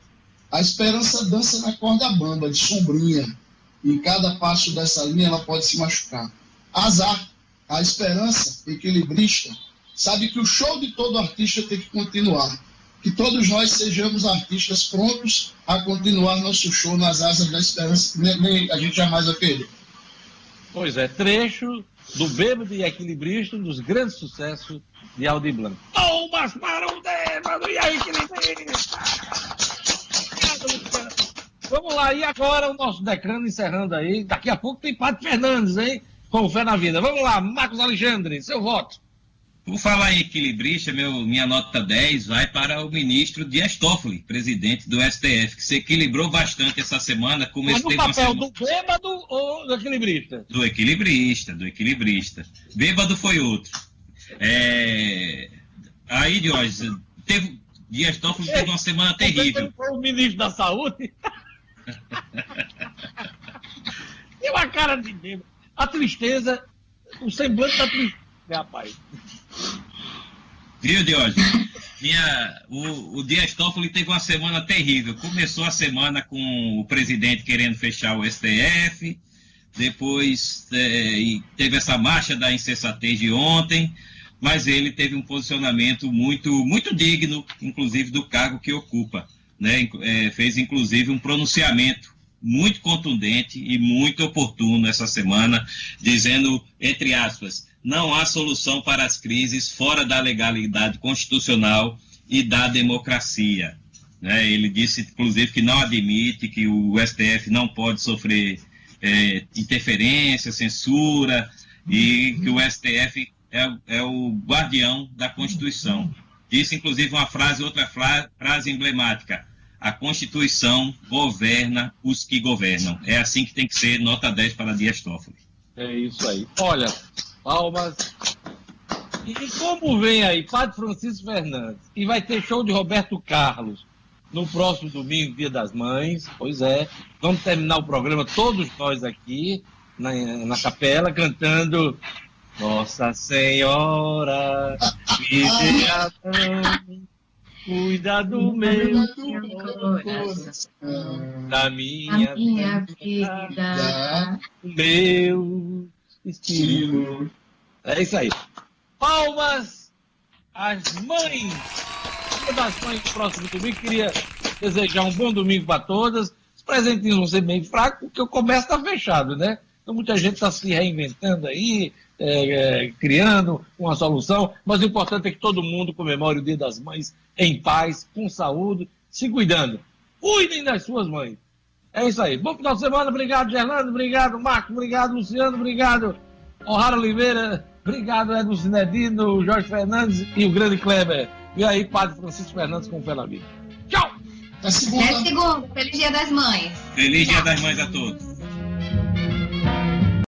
a esperança dança na corda bamba, de sombrinha. Em cada passo dessa linha ela pode se machucar. Azar, a esperança equilibrista sabe que o show de todo artista tem que continuar. Que todos nós sejamos artistas prontos a continuar nosso show nas asas da esperança, que nem a gente jamais vai perder. Pois é, trecho do Bêbado e Equilibrista, um dos grandes sucessos de Aldir Blanc. Tomas para o Bêbado e Equilibrista! Vamos lá, e agora o nosso decano encerrando aí. Daqui a pouco tem Pat Fernandes, hein? Com fé na vida. Vamos lá, Marcos Alexandre, seu voto. Por falar em equilibrista, minha nota 10 vai para o ministro Dias Toffoli, presidente do STF, que se equilibrou bastante essa semana. Mas no papel do bêbado ou do equilibrista? Do equilibrista, do equilibrista. Bêbado foi outro. Aí, Diógenes, Dias Toffoli teve uma semana terrível. Ele foi o ministro da Saúde? Tem uma cara de bêbado. A tristeza, o semblante da tristeza, rapaz. Viu, Diógenes? O Dias Toffoli teve uma semana terrível. Começou a semana com o presidente querendo fechar o STF, depois teve essa marcha da insensatez de ontem, mas ele teve um posicionamento muito digno, inclusive do cargo que ocupa, né? Fez, inclusive, um pronunciamento muito contundente e muito oportuno essa semana, dizendo, entre aspas, não há solução para as crises fora da legalidade constitucional e da democracia. Ele disse, inclusive, que não admite, que o STF não pode sofrer interferência, censura, e que o STF é o guardião da Constituição. Disse, inclusive, outra frase emblemática: a Constituição governa os que governam. É assim que tem que ser, nota 10 para Dias Toffoli. É isso aí. Olha... palmas. E como vem aí Padre Francisco Fernandes, e vai ter show de Roberto Carlos no próximo domingo, Dia das Mães. Pois é, vamos terminar o programa todos nós aqui na capela, cantando Nossa Senhora me dê a mão, cuida do meu coração, da minha vida, meu estilo. É isso aí. Palmas às mães. Dia das Mães, próximo domingo. Queria desejar um bom domingo para todas. Os presentinhos vão ser bem fracos, porque o comércio está fechado, né? Então muita gente está se reinventando aí, criando uma solução. Mas o importante é que todo mundo comemore o Dia das Mães em paz, com saúde, se cuidando. Cuidem das suas mães. É isso aí. Bom final de semana. Obrigado, Gerlando. Obrigado, Marco. Obrigado, Luciano. Obrigado, O'Hara Oliveira. Obrigado, Edno Sinedino, Jorge Fernandes e o grande Kleber. E aí, Padre Francisco Fernandes com o Fé na Vida. Tchau! Até segunda. Feliz Dia das Mães. Feliz Dia das Mães a todos.